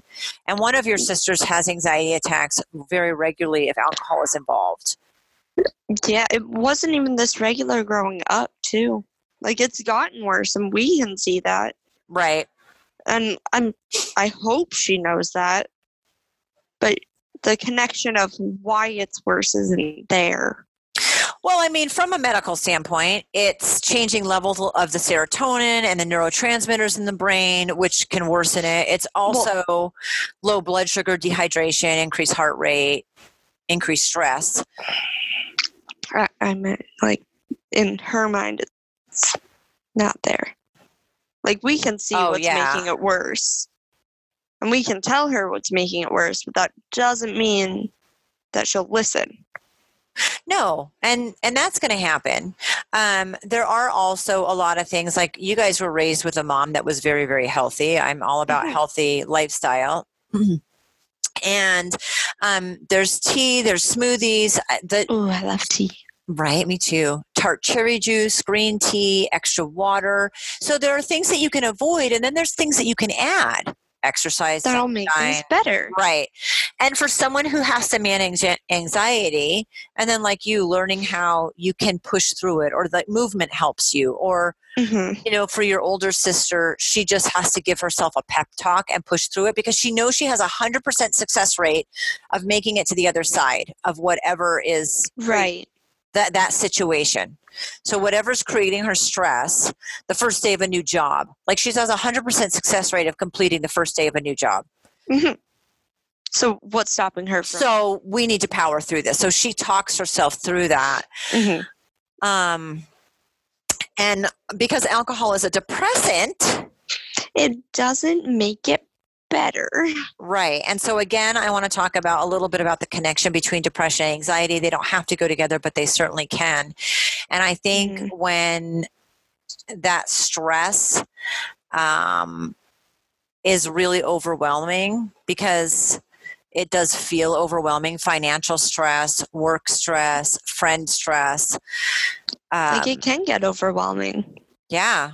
And one of your sisters has anxiety attacks very regularly if alcohol is involved. Yeah, it wasn't even this regular growing up too. Like it's gotten worse and we can see that. Right. And I hope she knows that. But the connection of why it's worse isn't there. Well, I mean, from a medical standpoint, it's changing levels of the serotonin and the neurotransmitters in the brain, which can worsen it. It's also low blood sugar, dehydration, increased heart rate, increased stress. I meant, like, in her mind, it's not there. Like, we can see what's making it worse. And we can tell her what's making it worse, but that doesn't mean that she'll listen. No, and that's going to happen. There are also a lot of things, like you guys were raised with a mom that was very, very healthy. I'm all about healthy lifestyle. And there's tea, there's smoothies. I love tea. Right, me too. tart cherry juice, green tea, extra water. So there are things that you can avoid, and then there's things that you can add. Exercise. That'll make things better. Right. And for someone who has to manage anxiety, and then like you, learning how you can push through it, or that movement helps you, or, you know, for your older sister, she just has to give herself a pep talk and push through it because she knows she has 100% success rate of making it to the other side of whatever is that situation. So whatever's creating her stress, the first day of a new job, like she has 100% success rate of completing the first day of a new job. So what's stopping her from? So we need to power through this. So she talks herself through that. And because alcohol is a depressant, it doesn't make it better. Right. And so again, I want to talk about a little bit about the connection between depression and anxiety. They don't have to go together, but they certainly can. And I think when that stress is really overwhelming, because it does feel overwhelming, financial stress, work stress, friend stress. Like it can get overwhelming. Yeah.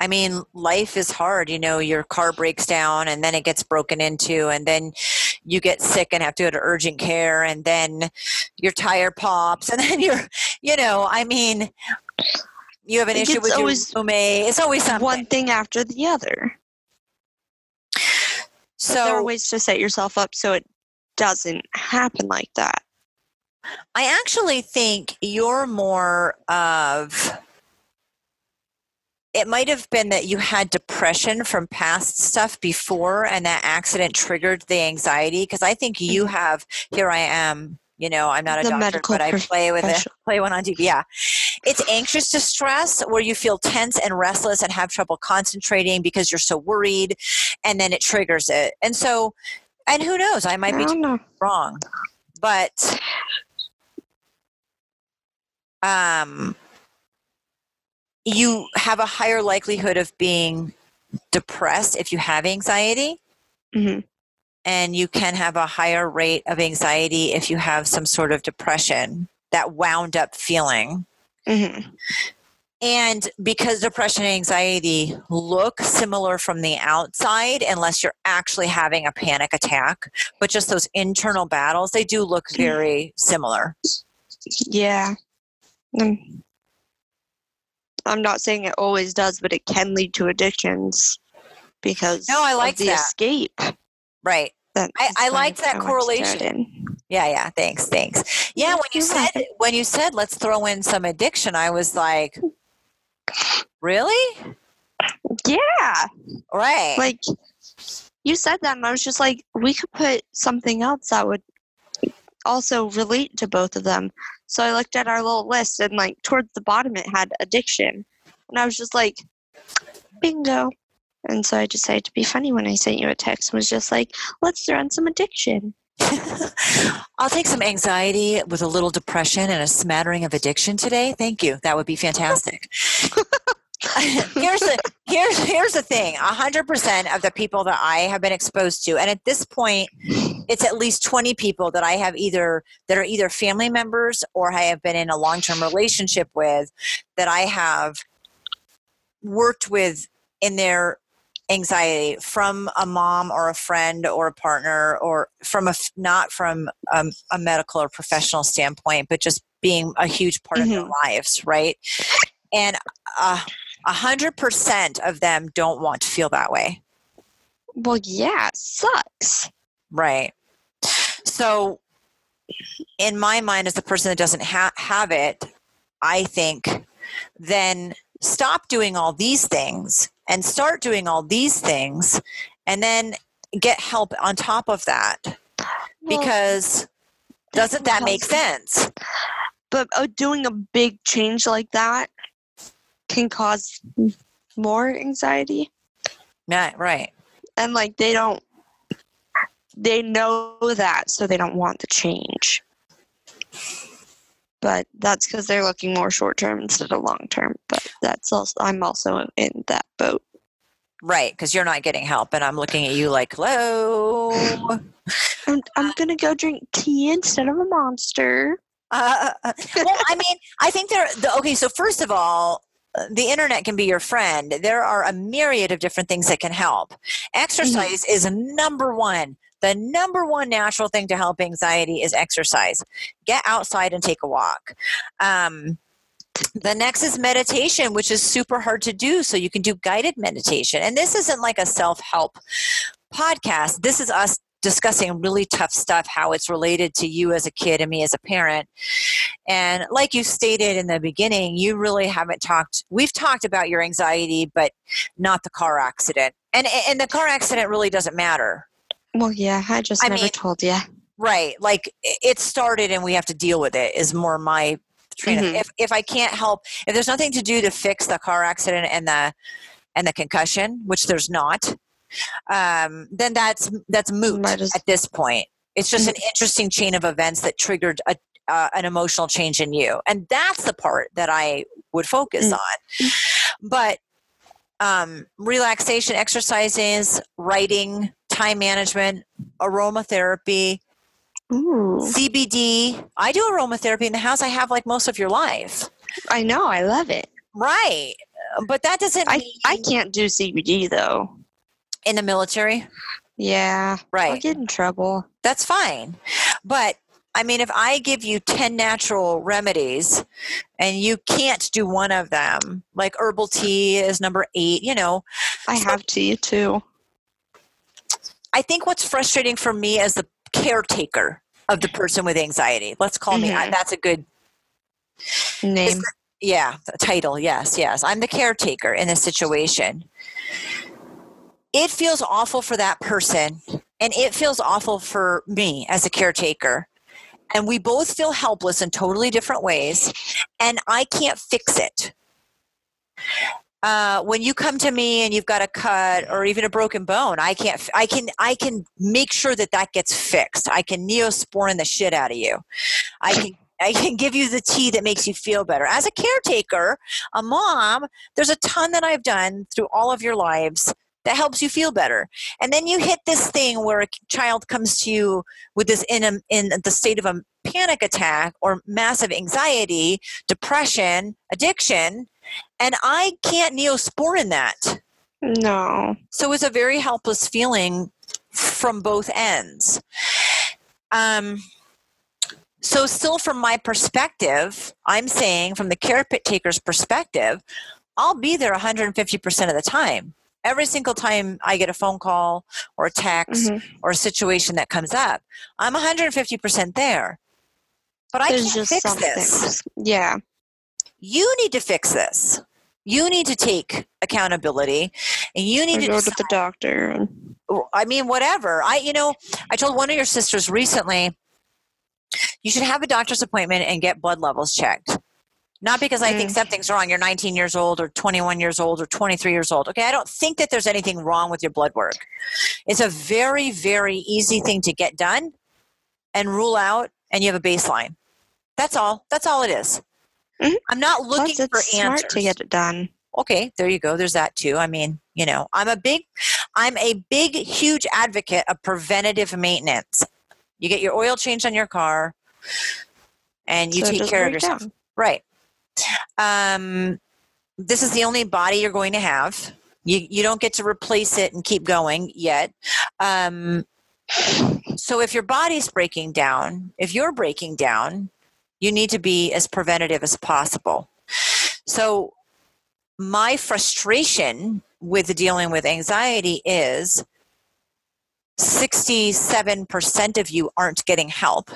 I mean, life is hard. You know, your car breaks down and then it gets broken into, and then you get sick and have to go to urgent care, and then your tire pops, and then you're, you know, I mean, you have an issue with your roommate. It's always something. One thing after the other. So there are ways to set yourself up so it doesn't happen like that. I actually think you're more of... It might have been that you had depression from past stuff before, and that accident triggered the anxiety. Because I think you have, here I am, you know, I'm not a doctor, but I play one on TV. Yeah. It's anxious distress where you feel tense and restless and have trouble concentrating because you're so worried, and then it triggers it. And so, and who knows, I might be wrong, but, you have a higher likelihood of being depressed if you have anxiety, and you can have a higher rate of anxiety if you have some sort of depression, that wound up feeling. And because depression and anxiety look similar from the outside, unless you're actually having a panic attack, but just those internal battles, they do look very similar. Yeah. I'm not saying it always does, but it can lead to addictions because of the escape. Right. I like that correlation. Yeah. Thanks. Yeah. When you said, let's throw in some addiction, I was like, really? Yeah. Right. Like you said that, and I was just like, we could put something else that would also relate to both of them. So I looked at our little list, and like towards the bottom, it had addiction. And I was just like, bingo. And so I decided to be funny when I sent you a text and was just like, let's throw in some addiction. I'll take some anxiety with a little depression and a smattering of addiction today. Thank you. That would be fantastic. Here's the thing. 100% of the people that I have been exposed to, and at this point, it's at least 20 people that I have that are either family members or I have been in a long-term relationship with, that I have worked with in their anxiety from a mom or a friend or a partner, or not from a medical or professional standpoint, but just being a huge part of their lives, right? And 100% of them don't want to feel that way. Well, yeah, it sucks. Right. So in my mind, as the person that doesn't have it, I think then stop doing all these things and start doing all these things, and then get help on top of that. Well, because doesn't that make sense? But doing a big change like that can cause more anxiety. Yeah, right. And like they know that, so they don't want the change. But that's because they're looking more short-term instead of long-term. But that's also, I'm also in that boat. Right, because you're not getting help, and I'm looking at you like, hello. I'm going to go drink tea instead of a monster. Well, I mean, I think okay, so first of all, the internet can be your friend. There are a myriad of different things that can help. Exercise mm-hmm. is number one. The number one natural thing to help anxiety is exercise. Get outside and take a walk. The next is meditation, which is super hard to do. So you can do guided meditation. And this isn't like a self-help podcast. This is us discussing really tough stuff, how it's related to you as a kid and me as a parent. And like you stated in the beginning, you really haven't talked, we've talked about your anxiety, but not the car accident. And the car accident really doesn't matter. Well, yeah, I never told you. Right. Like it started and we have to deal with it is more my train mm-hmm. of, if I can't help, if there's nothing to do to fix the car accident and the concussion, which there's not, then that's moot at this point. It's just an interesting chain of events that triggered an emotional change in you. And that's the part that I would focus on. But relaxation, exercises, writing, time management, aromatherapy, CBD. I do aromatherapy in the house. I have like most of your life. I know. I love it. Right. But that doesn't mean I can't do CBD though. In the military? Yeah. Right. I'll get in trouble. That's fine. But I mean, if I give you 10 natural remedies and you can't do one of them, like herbal tea is number 8, you know. I have tea too. I think what's frustrating for me as the caretaker of the person with anxiety, let's call me, that's a good name. Yeah. A title. Yes. I'm the caretaker in this situation. It feels awful for that person, and it feels awful for me as a caretaker. And we both feel helpless in totally different ways, and I can't fix it. When you come to me and you've got a cut or even a broken bone, I can make sure that gets fixed. I can neosporin the shit out of you. I can give you the tea that makes you feel better. As a caretaker, a mom, there's a ton that I've done through all of your lives that helps you feel better. And then you hit this thing where a child comes to you with this in the state of a panic attack or massive anxiety, depression, addiction, and I can't neosporin that. No. So it's a very helpless feeling from both ends. So still from my perspective, I'm saying from the caretaker's perspective, I'll be there 150% of the time. Every single time I get a phone call or a text or a situation that comes up, I'm 150% there. But I can't fix this. Yeah. You need to fix this. You need to take accountability, and you need to go to the doctor. I mean, whatever. I told one of your sisters recently, you should have a doctor's appointment and get blood levels checked. Not because I think something's wrong. You're 19 years old or 21 years old or 23 years old. Okay, I don't think that there's anything wrong with your blood work. It's a very, very easy thing to get done and rule out, and you have a baseline. That's all. That's all it is. Mm-hmm. I'm not looking for answers. Smart to get it done. Okay, there you go. There's that too. I mean, you know, I'm a big, huge advocate of preventative maintenance. You get your oil changed on your car, and you take care of yourself. Right. This is the only body you're going to have. You don't get to replace it and keep going yet. So if your body's breaking down, if you're breaking down, you need to be as preventative as possible. So my frustration with dealing with anxiety is 67% of you aren't getting help.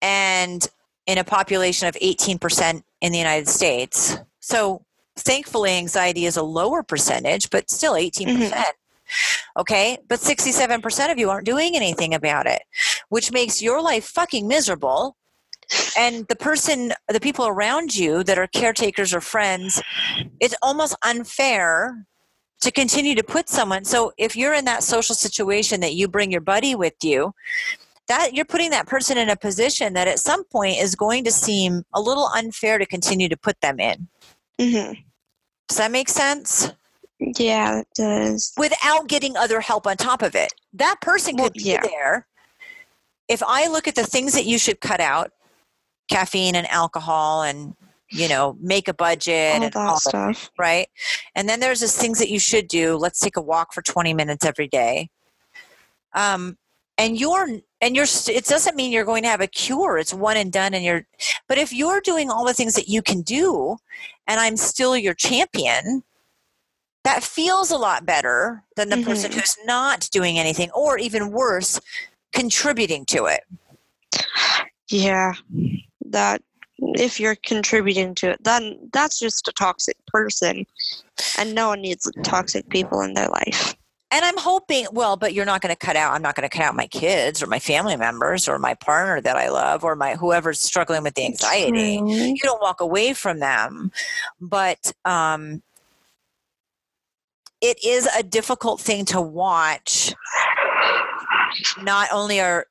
And in a population of 18% in the United States. So thankfully, anxiety is a lower percentage, but still 18%. Okay? But 67% of you aren't doing anything about it, which makes your life fucking miserable. And the people around you that are caretakers or friends, it's almost unfair to continue to put someone. So if you're in that social situation that you bring your buddy with you, that you're putting that person in a position that at some point is going to seem a little unfair to continue to put them in. Does that make sense? Yeah, it does. Without getting other help on top of it. That person could be there. If I look at the things that you should cut out, caffeine and alcohol and, you know, make a budget all and all stuff, that, right? And then there's these things that you should do. Let's take a walk for 20 minutes every day. And it doesn't mean you're going to have a cure. It's one and done. But if you're doing all the things that you can do, and I'm still your champion, that feels a lot better than the person who's not doing anything, or even worse, contributing to it. Yeah, that if you're contributing to it, then that's just a toxic person, and no one needs toxic people in their life. And I'm hoping, but you're not going to cut out. I'm not going to cut out my kids or my family members or my partner that I love or my whoever's struggling with the anxiety. True. You don't walk away from them. But it is a difficult thing to watch. Not only if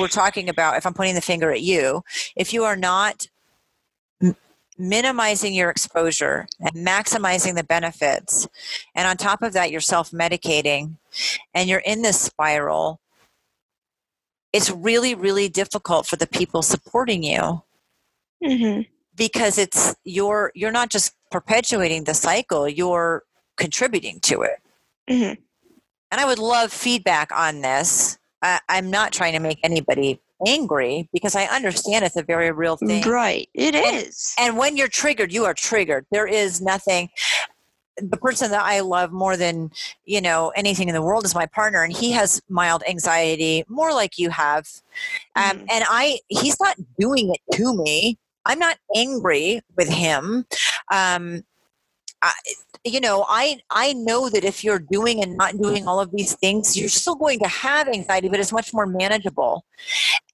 I'm pointing the finger at you, if you are not minimizing your exposure and maximizing the benefits, and on top of that you're self-medicating and you're in this spiral, it's really, really difficult for the people supporting you, because it's you're not just perpetuating the cycle, you're contributing to it. And I would love feedback on this. I'm not trying to make anybody angry, because I understand it's a very real thing. Right. It is. And when you're triggered, you are triggered. There is nothing. The person that I love more than, you know, anything in the world is my partner, and he has mild anxiety, more like you have. And he's not doing it to me. I'm not angry with him. I know that if you're doing and not doing all of these things, you're still going to have anxiety, but it's much more manageable.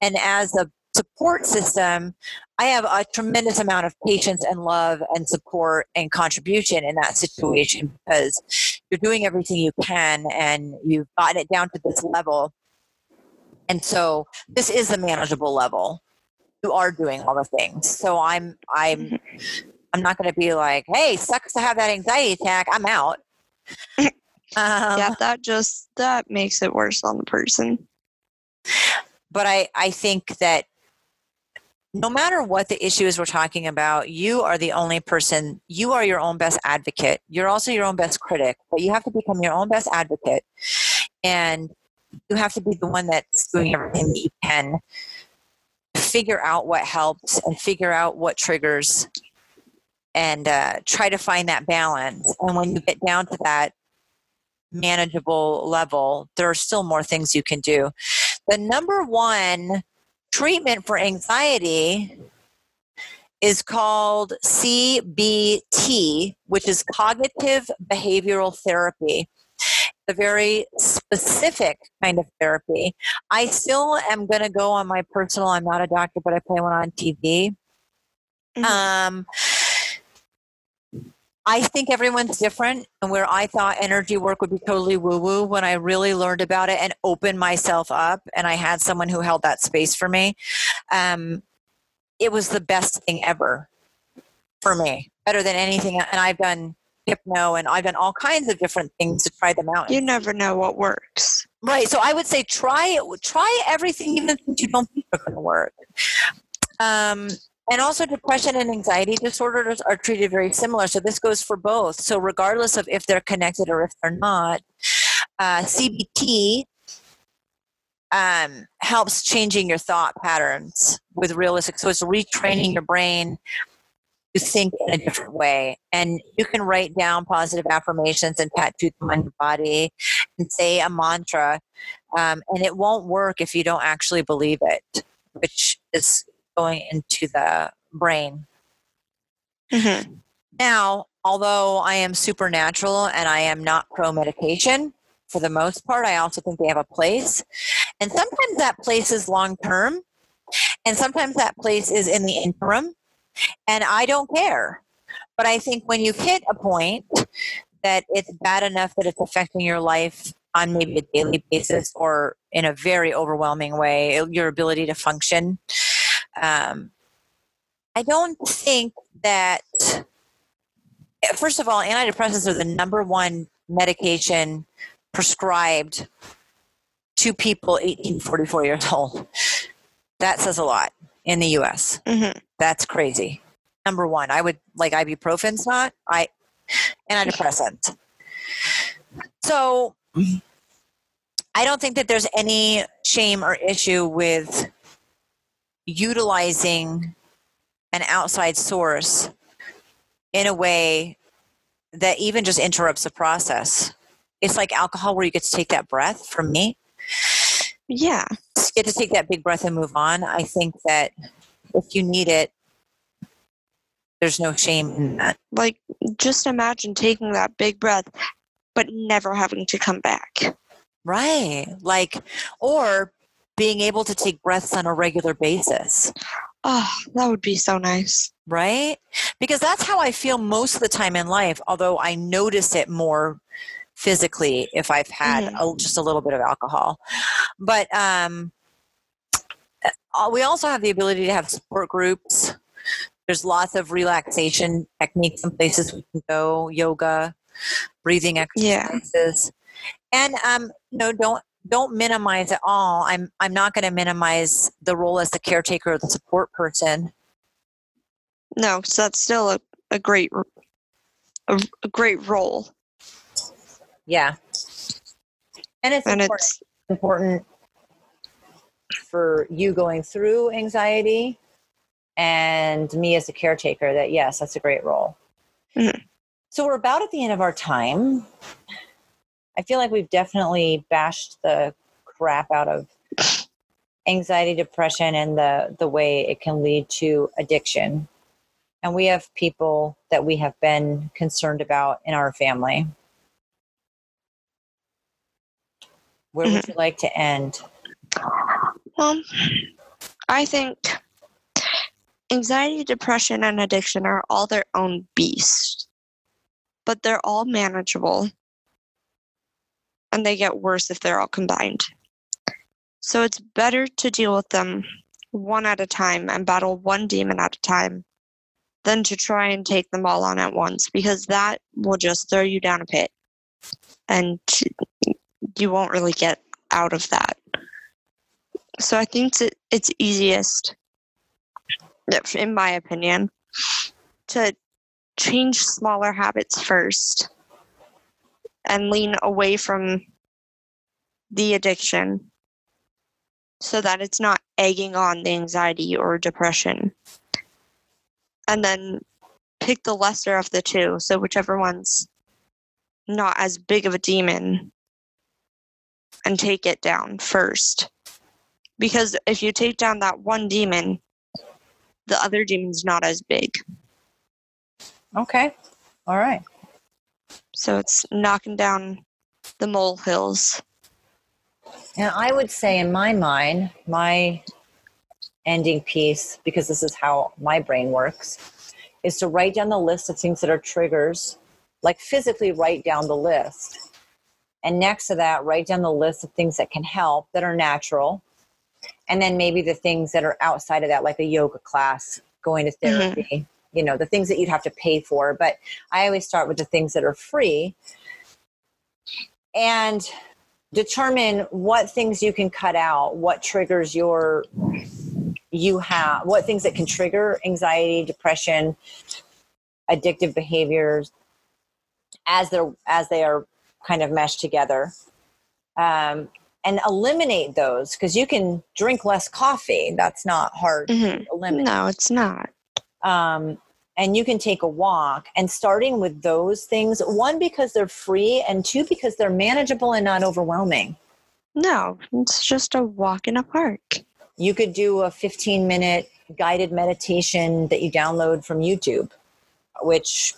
And as a support system, I have a tremendous amount of patience and love and support and contribution in that situation, because you're doing everything you can and you've gotten it down to this level. And so this is the manageable level. You are doing all the things. So I'm not going to be like, hey, sucks to have that anxiety attack, I'm out. That makes it worse on the person. But I think that no matter what the issue is we're talking about, you are the only person, you are your own best advocate. You're also your own best critic, but you have to become your own best advocate. And you have to be the one that's doing everything that you can. Figure out what helps and figure out what triggers, and try to find that balance. And when you get down to that manageable level, there are still more things you can do. The number one treatment for anxiety is called CBT, which is cognitive behavioral therapy. It's a very specific kind of therapy. I still am going to go on my personal, I'm not a doctor, but I play one on TV. I think everyone's different, and where I thought energy work would be totally woo-woo, when I really learned about it and opened myself up, and I had someone who held that space for me, it was the best thing ever for me, better than anything. And I've done hypno, and I've done all kinds of different things to try them out. You never know what works. Right. So I would say try everything, even if you don't think it's going to work. And also depression and anxiety disorders are treated very similar. So this goes for both. So regardless of if they're connected or if they're not, CBT helps changing your thought patterns with realistic. So it's retraining your brain to think in a different way. And you can write down positive affirmations and tattoo them on your body and say a mantra. And it won't work if you don't actually believe it, which is going into the brain. Now, although I am supernatural and I am not pro-medication, for the most part, I also think they have a place. And sometimes that place is long-term, and sometimes that place is in the interim, and I don't care. But I think when you hit a point that it's bad enough that it's affecting your life on maybe a daily basis or in a very overwhelming way, your ability to function, I don't think that, first of all, antidepressants are the number one medication prescribed to people 18 to 44 years old. That says a lot. in the U.S. Mm-hmm. That's crazy. Number one, I would like ibuprofen's not, and antidepressant. So I don't think that there's any shame or issue with utilizing an outside source in a way that even just interrupts the process. It's like alcohol where you get to take that breath for me. Yeah. You get to take that big breath and move on. I think that if you need it, there's no shame in that. Like, just imagine taking that big breath, but never having to come back. Right. Like, or being able to take breaths on a regular basis. Oh, that would be so nice. Right? Because that's how I feel most of the time in life, although I notice it more physically if I've had just a little bit of alcohol. But we also have the ability to have support groups. There's lots of relaxation techniques and places we can go, yoga, breathing exercises. Yeah. And don't minimize at all. I'm not going to minimize the role as the caretaker or the support person. No, so that's still a great role. Yeah. And it's important for you going through anxiety and me as a caretaker that, yes, that's a great role. Mm-hmm. So we're about at the end of our time. I feel like we've definitely bashed the crap out of anxiety, depression, and the way it can lead to addiction. And we have people that we have been concerned about in our family. Where would you like to end? Well, I think anxiety, depression, and addiction are all their own beasts, but they're all manageable. And they get worse if they're all combined. So it's better to deal with them one at a time and battle one demon at a time than to try and take them all on at once, because that will just throw you down a pit and you won't really get out of that. So I think it's easiest, in my opinion, to change smaller habits first and lean away from the addiction so that it's not egging on the anxiety or depression. And then pick the lesser of the two. So whichever one's not as big of a demon, and take it down first. Because if you take down that one demon, the other demon's not as big. Okay. All right. So it's knocking down the molehills. And I would say in my mind, my ending piece, because this is how my brain works, is to write down the list of things that are triggers, like physically write down the list. And next to that, write down the list of things that can help that are natural. And then maybe the things that are outside of that, like a yoga class, going to therapy. Mm-hmm. You know, the things that you'd have to pay for. But I always start with the things that are free and determine what things you can cut out, what triggers what things that can trigger anxiety, depression, addictive behaviors as they are kind of meshed together. And eliminate those, because you can drink less coffee. That's not hard to eliminate. No, it's not. And you can take a walk, and starting with those things, one, because they're free, and two, because they're manageable and not overwhelming. No, it's just a walk in a park. You could do a 15-minute guided meditation that you download from YouTube, which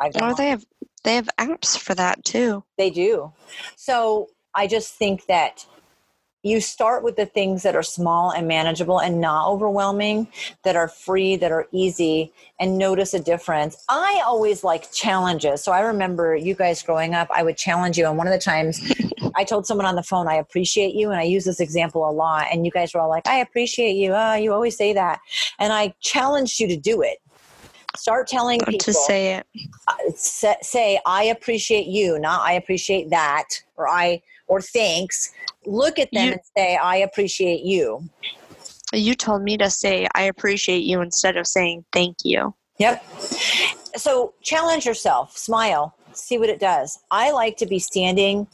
I've done. Oh, they have apps for that too. They do. So I just think that you start with the things that are small and manageable and not overwhelming, that are free, that are easy, and notice a difference. I always like challenges. So I remember you guys growing up, I would challenge you. And one of the times I told someone on the phone, I appreciate you. And I use this example a lot. And you guys were all like, I appreciate you. Oh, you always say that. And I challenged you to do it. Start telling people to say it. Say, I appreciate you, not I appreciate that, or thanks. Look at them and say, I appreciate you. you told me to say, I appreciate you instead of saying thank you. Yep. So challenge yourself, smile, see what it does. I like to be standing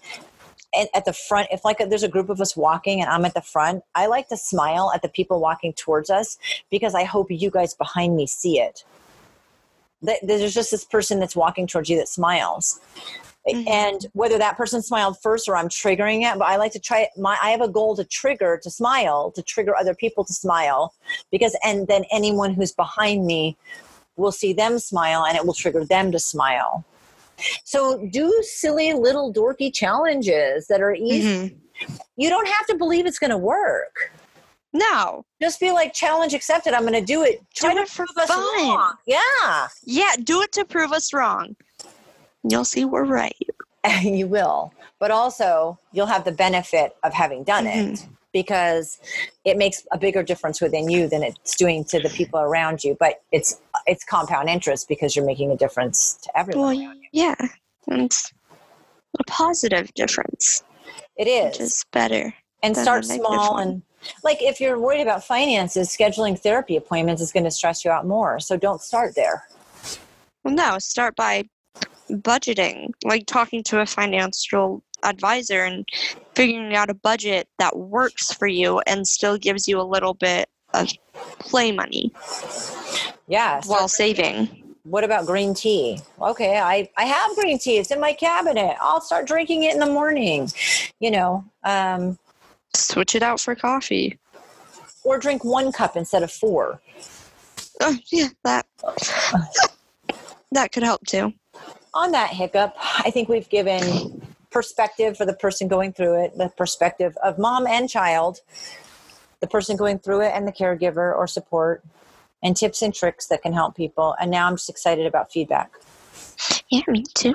at the front. If like there's a group of us walking and I'm at the front, I like to smile at the people walking towards us because I hope you guys behind me see it. There's just this person that's walking towards you that smiles. Mm-hmm. And whether that person smiled first or I'm triggering it, but I like to try I have a goal to trigger, to smile, to trigger other people to smile because, and then anyone who's behind me will see them smile and it will trigger them to smile. So do silly little dorky challenges that are easy. Mm-hmm. You don't have to believe it's going to work. No. Just be like, challenge accepted. I'm going to do it. Try to prove us wrong. Yeah. Yeah. Do it to prove us wrong. You'll see we're right. You will. But also you'll have the benefit of having done mm-hmm. it because it makes a bigger difference within you than it's doing to the people around you. But it's compound interest because you're making a difference to everyone. Well, around you. Yeah. It's a positive difference. It is. Which is better. And start small and like if you're worried about finances, scheduling therapy appointments is going to stress you out more. So don't start there. Well, no, start by budgeting, like talking to a financial advisor and figuring out a budget that works for you and still gives you a little bit of play money. Yeah. While saving. What about green tea? Okay, I have green tea. It's in my cabinet. I'll start drinking it in the morning. You know, switch it out for coffee. Or drink 1 cup instead of 4. Oh, yeah, that could help too. On that hiccup, I think we've given perspective for the person going through it, the perspective of mom and child, the person going through it and the caregiver or support, and tips and tricks that can help people. And now I'm just excited about feedback. Yeah, me too.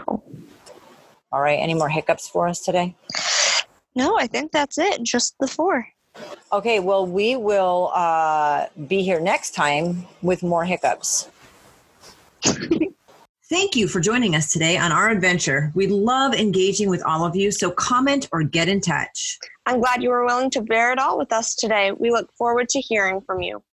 All right. Any more hiccups for us today? No, I think that's it. Just the 4. Okay. Well, we will be here next time with more hiccups. Thank you for joining us today on our adventure. We love engaging with all of you, so comment or get in touch. I'm glad you were willing to bear it all with us today. We look forward to hearing from you.